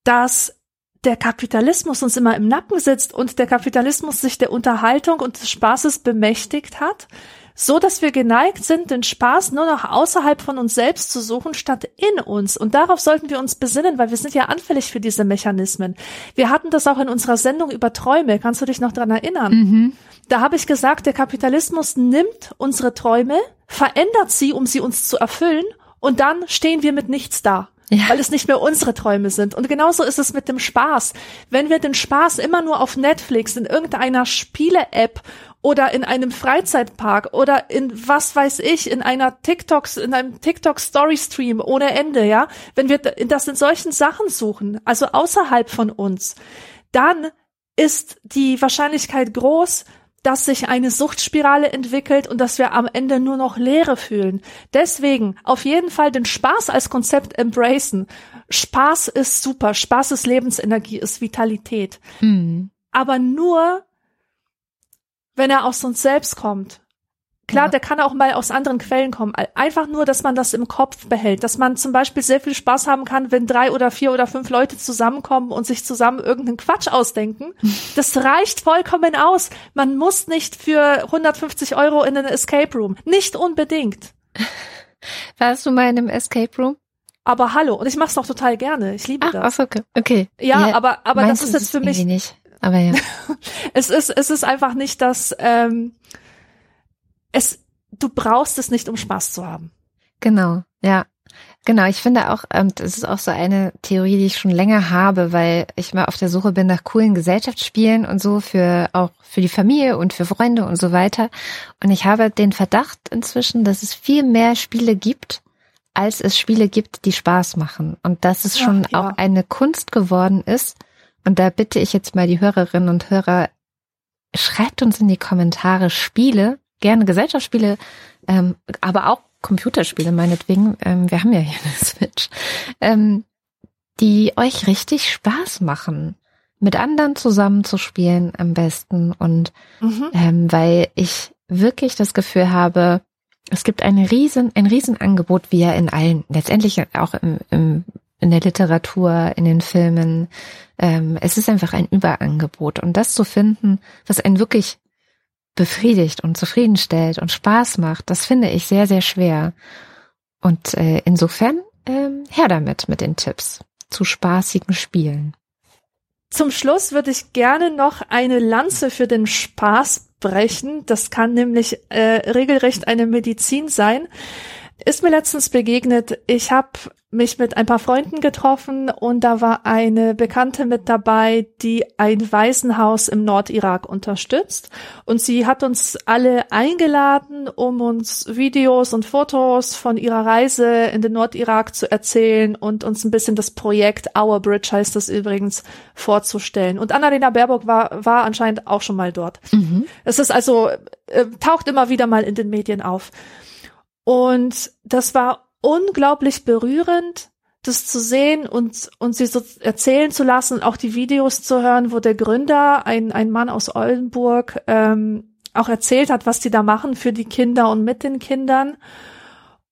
dass der Kapitalismus uns immer im Nacken sitzt und der Kapitalismus sich der Unterhaltung und des Spaßes bemächtigt hat, so dass wir geneigt sind, den Spaß nur noch außerhalb von uns selbst zu suchen, statt in uns. Und darauf sollten wir uns besinnen, weil wir sind ja anfällig für diese Mechanismen. Wir hatten das auch in unserer Sendung über Träume. Kannst du dich noch dran erinnern? Mhm. Da habe ich gesagt, der Kapitalismus nimmt unsere Träume, verändert sie, um sie uns zu erfüllen, und dann stehen wir mit nichts da. Ja. Weil es nicht mehr unsere Träume sind. Und genauso ist es mit dem Spaß. Wenn wir den Spaß immer nur auf Netflix, in irgendeiner Spiele-App oder in einem Freizeitpark oder in, was weiß ich, in einer TikTok, in einem TikTok-Story-Stream ohne Ende, ja, wenn wir das in solchen Sachen suchen, also außerhalb von uns, dann ist die Wahrscheinlichkeit groß, dass sich eine Suchtspirale entwickelt und dass wir am Ende nur noch Leere fühlen. Deswegen auf jeden Fall den Spaß als Konzept embracen. Spaß ist super, Spaß ist Lebensenergie, ist Vitalität. Mhm. Aber nur, wenn er aus uns selbst kommt. Klar, ja. Der kann auch mal aus anderen Quellen kommen. Einfach nur, dass man das im Kopf behält. Dass man zum Beispiel sehr viel Spaß haben kann, wenn drei oder vier oder fünf Leute zusammenkommen und sich zusammen irgendeinen Quatsch ausdenken. Das reicht vollkommen aus. Man muss nicht für hundertfünfzig Euro in einen Escape Room. Nicht unbedingt. Warst du mal in einem Escape Room? Aber hallo. Und ich mach's doch total gerne. Ich liebe ach, das. Ach, okay. okay. Ja, ja, aber, aber das ist jetzt für mich. Nicht. Aber ja. es ist, es ist einfach nicht das, ähm, Es, du brauchst es nicht, um Spaß zu haben. Genau, ja. Genau, ich finde auch, das ist auch so eine Theorie, die ich schon länger habe, weil ich mal auf der Suche bin nach coolen Gesellschaftsspielen und so, für auch für die Familie und für Freunde und so weiter. Und ich habe den Verdacht inzwischen, dass es viel mehr Spiele gibt, als es Spiele gibt, die Spaß machen. Und dass es schon Ach, ja. auch eine Kunst geworden ist. Und da bitte ich jetzt mal die Hörerinnen und Hörer, schreibt uns in die Kommentare Spiele, gerne Gesellschaftsspiele, ähm, aber auch Computerspiele meinetwegen. Ähm, wir haben ja hier eine Switch, ähm, die euch richtig Spaß machen, mit anderen zusammenzuspielen am besten. Und mhm. ähm, weil ich wirklich das Gefühl habe, es gibt eine riesen, ein Riesenangebot, wie ja in allen, letztendlich auch im, im, in der Literatur, in den Filmen. Ähm, es ist einfach ein Überangebot. Und das zu finden, was einen wirklich befriedigt und zufriedenstellt und Spaß macht, das finde ich sehr, sehr schwer. Und äh, insofern äh, her damit mit den Tipps zu spaßigen Spielen. Zum Schluss würde ich gerne noch eine Lanze für den Spaß brechen. Das kann nämlich äh, regelrecht eine Medizin sein. Ist mir letztens begegnet. Ich habe mich mit ein paar Freunden getroffen und da war eine Bekannte mit dabei, die ein Waisenhaus im Nordirak unterstützt. Und sie hat uns alle eingeladen, um uns Videos und Fotos von ihrer Reise in den Nordirak zu erzählen und uns ein bisschen das Projekt Our Bridge, heißt das übrigens, vorzustellen. Und Annalena Baerbock war, war anscheinend auch schon mal dort. Mhm. Es ist also, äh, taucht immer wieder mal in den Medien auf. Und das war unglaublich berührend, das zu sehen und, und sie so erzählen zu lassen, auch die Videos zu hören, wo der Gründer, ein, ein Mann aus Oldenburg, ähm, auch erzählt hat, was die da machen für die Kinder und mit den Kindern.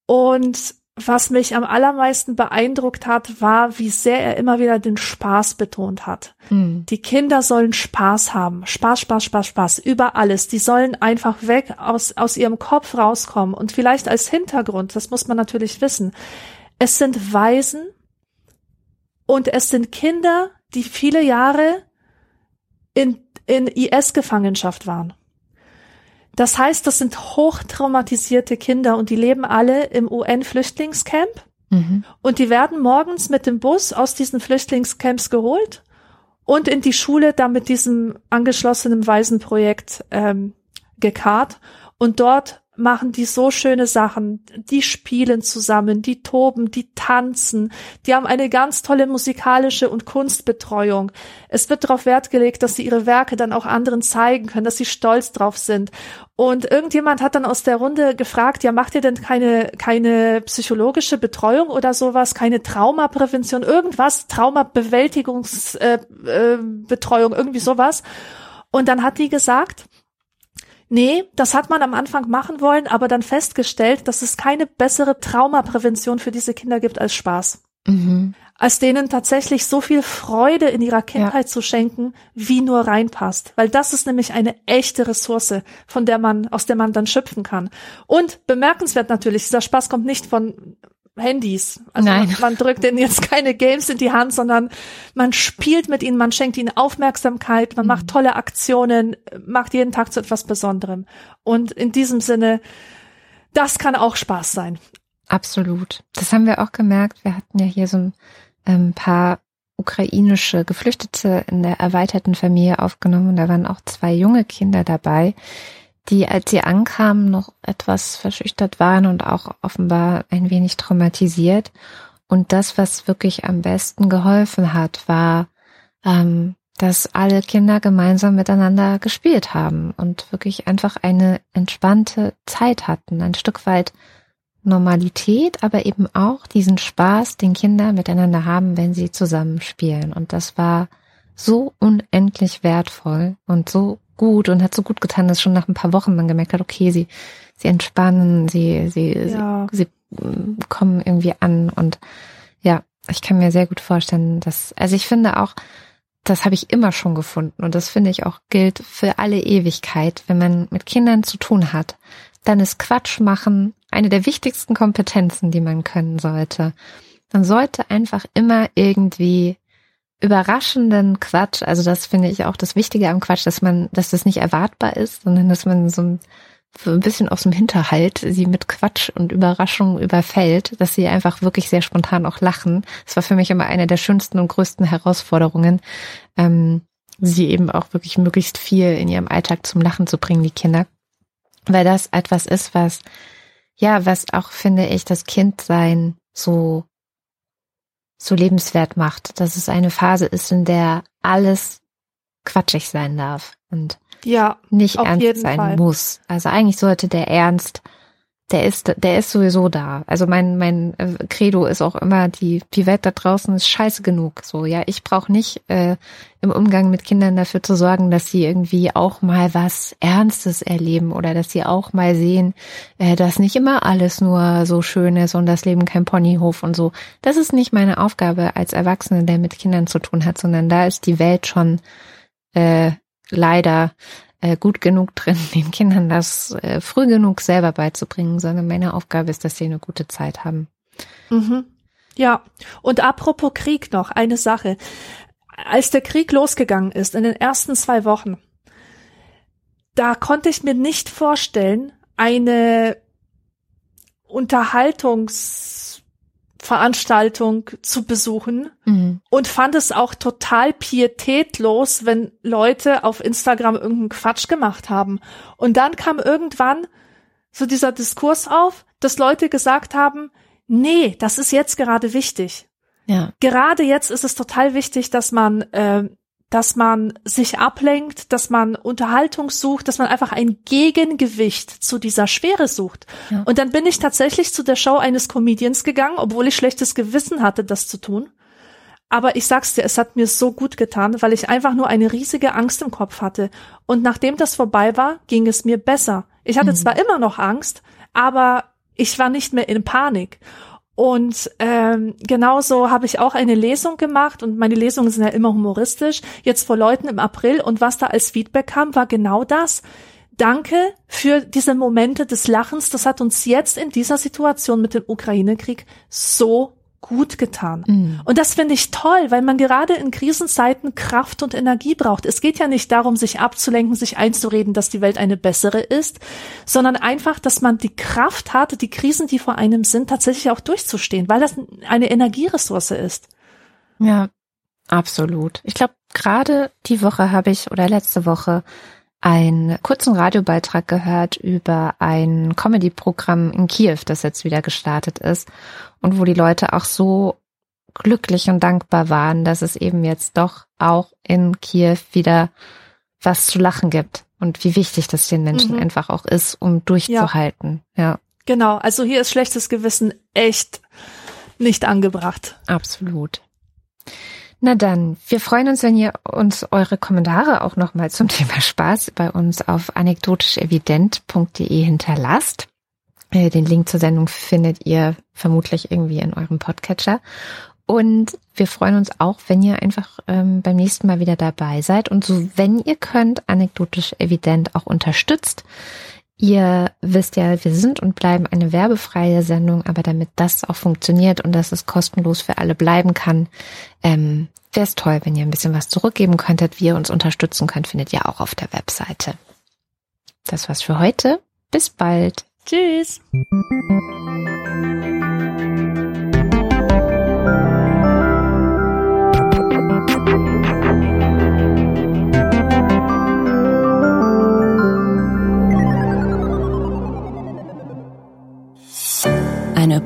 Und was mich am allermeisten beeindruckt hat, war, wie sehr er immer wieder den Spaß betont hat. Mhm. Die Kinder sollen Spaß haben. Spaß, Spaß, Spaß, Spaß. Über alles. Die sollen einfach weg aus, aus ihrem Kopf rauskommen. Und vielleicht als Hintergrund, das muss man natürlich wissen, es sind Waisen und es sind Kinder, die viele Jahre in, in I S-Gefangenschaft waren. Das heißt, das sind hochtraumatisierte Kinder und die leben alle im U N-Flüchtlingscamp. Mhm. Und die werden morgens mit dem Bus aus diesen Flüchtlingscamps geholt und in die Schule da mit diesem angeschlossenen Waisenprojekt ähm, gekarrt. Und dort machen die so schöne Sachen, die spielen zusammen, die toben, die tanzen, die haben eine ganz tolle musikalische und Kunstbetreuung. Es wird darauf Wert gelegt, dass sie ihre Werke dann auch anderen zeigen können, dass sie stolz drauf sind. Und irgendjemand hat dann aus der Runde gefragt, ja, macht ihr denn keine keine psychologische Betreuung oder sowas, keine Traumaprävention, irgendwas, Traumabewältigungsbetreuung, äh, äh, irgendwie sowas? Und dann hat die gesagt, nee, das hat man am Anfang machen wollen, aber dann festgestellt, dass es keine bessere Traumaprävention für diese Kinder gibt als Spaß. Mhm. Als denen tatsächlich so viel Freude in ihrer Kindheit ja. zu schenken, wie nur reinpasst. Weil das ist nämlich eine echte Ressource, von der man, aus der man dann schöpfen kann. Und bemerkenswert natürlich, dieser Spaß kommt nicht von Handys. Also man, man drückt denen jetzt keine Games in die Hand, sondern man spielt mit ihnen, man schenkt ihnen Aufmerksamkeit, man mhm. macht tolle Aktionen, macht jeden Tag zu etwas Besonderem. Und in diesem Sinne, das kann auch Spaß sein. Absolut. Das haben wir auch gemerkt. Wir hatten ja hier so ein, ein paar ukrainische Geflüchtete in der erweiterten Familie aufgenommen und da waren auch zwei junge Kinder dabei, die, als sie ankamen, noch etwas verschüchtert waren und auch offenbar ein wenig traumatisiert. Und das, was wirklich am besten geholfen hat, war, ähm, dass alle Kinder gemeinsam miteinander gespielt haben und wirklich einfach eine entspannte Zeit hatten, ein Stück weit Normalität, aber eben auch diesen Spaß, den Kinder miteinander haben, wenn sie zusammen spielen. Und das war so unendlich wertvoll und so gut und hat so gut getan, dass schon nach ein paar Wochen man gemerkt hat, okay, sie sie entspannen, sie sie ja. sie, sie kommen irgendwie an. Und ja, ich kann mir sehr gut vorstellen, dass, also ich finde auch, das habe ich immer schon gefunden und das finde ich auch gilt für alle Ewigkeit, wenn man mit Kindern zu tun hat, dann ist Quatsch machen eine der wichtigsten Kompetenzen, die man können sollte. Man sollte einfach immer irgendwie überraschenden Quatsch, also das finde ich auch das Wichtige am Quatsch, dass man, dass das nicht erwartbar ist, sondern dass man so ein, so ein bisschen aus dem Hinterhalt sie mit Quatsch und Überraschung überfällt, dass sie einfach wirklich sehr spontan auch lachen. Das war für mich immer eine der schönsten und größten Herausforderungen, ähm, sie eben auch wirklich möglichst viel in ihrem Alltag zum Lachen zu bringen, die Kinder. Weil das etwas ist, was, ja, was auch, finde ich, das Kindsein so, so lebenswert macht, dass es eine Phase ist, in der alles quatschig sein darf und ja, nicht ernst sein Fall. Muss. Also eigentlich sollte der Ernst, der ist, der ist sowieso da. Also mein, mein Credo ist auch immer, die, die Welt da draußen ist scheiße genug. So, ja, ich brauche nicht äh, im Umgang mit Kindern dafür zu sorgen, dass sie irgendwie auch mal was Ernstes erleben oder dass sie auch mal sehen, äh, dass nicht immer alles nur so schön ist und das Leben kein Ponyhof und so. Das ist nicht meine Aufgabe als Erwachsene, der mit Kindern zu tun hat, sondern da ist die Welt schon äh, leider gut genug drin, den Kindern das früh genug selber beizubringen, sondern meine Aufgabe ist, dass sie eine gute Zeit haben. Mhm. Ja, und apropos Krieg noch, eine Sache. Als der Krieg losgegangen ist, in den ersten zwei Wochen, da konnte ich mir nicht vorstellen, eine Unterhaltungsveranstaltung zu besuchen mhm. und fand es auch total pietätlos, wenn Leute auf Instagram irgendeinen Quatsch gemacht haben. Und dann kam irgendwann so dieser Diskurs auf, dass Leute gesagt haben, nee, das ist jetzt gerade wichtig. Ja. Gerade jetzt ist es total wichtig, dass man, äh, dass man sich ablenkt, dass man Unterhaltung sucht, dass man einfach ein Gegengewicht zu dieser Schwere sucht. Ja. Und dann bin ich tatsächlich zu der Show eines Comedians gegangen, obwohl ich schlechtes Gewissen hatte, das zu tun. Aber ich sag's dir, es hat mir so gut getan, weil ich einfach nur eine riesige Angst im Kopf hatte. Und nachdem das vorbei war, ging es mir besser. Ich hatte mhm. zwar immer noch Angst, aber ich war nicht mehr in Panik. Und ähm, genauso habe ich auch eine Lesung gemacht und meine Lesungen sind ja immer humoristisch, jetzt vor Leuten im April und was da als Feedback kam, war genau das. Danke für diese Momente des Lachens, das hat uns jetzt in dieser Situation mit dem Ukraine-Krieg so gut getan. Mhm. Und das finde ich toll, weil man gerade in Krisenzeiten Kraft und Energie braucht. Es geht ja nicht darum, sich abzulenken, sich einzureden, dass die Welt eine bessere ist, sondern einfach, dass man die Kraft hat, die Krisen, die vor einem sind, tatsächlich auch durchzustehen, weil das eine Energieressource ist. Ja, absolut. Ich glaube, gerade die Woche habe ich oder letzte Woche einen kurzen Radiobeitrag gehört über ein Comedy-Programm in Kiew, das jetzt wieder gestartet ist und wo die Leute auch so glücklich und dankbar waren, dass es eben jetzt doch auch in Kiew wieder was zu lachen gibt und wie wichtig das den Menschen mhm. einfach auch ist, um durchzuhalten. Ja. ja, genau. Also hier ist schlechtes Gewissen echt nicht angebracht. Absolut. Na dann, wir freuen uns, wenn ihr uns eure Kommentare auch nochmal zum Thema Spaß bei uns auf anekdotischevident punkt de hinterlasst. Den Link zur Sendung findet ihr vermutlich irgendwie in eurem Podcatcher. Und wir freuen uns auch, wenn ihr einfach ähm, beim nächsten Mal wieder dabei seid. Und so, wenn ihr könnt, anekdotisch evident auch unterstützt. Ihr wisst ja, wir sind und bleiben eine werbefreie Sendung, aber damit das auch funktioniert und dass es kostenlos für alle bleiben kann, ähm, wäre es toll, wenn ihr ein bisschen was zurückgeben könntet, wie ihr uns unterstützen könnt, findet ihr auch auf der Webseite. Das war's für heute. Bis bald. Tschüss. Eine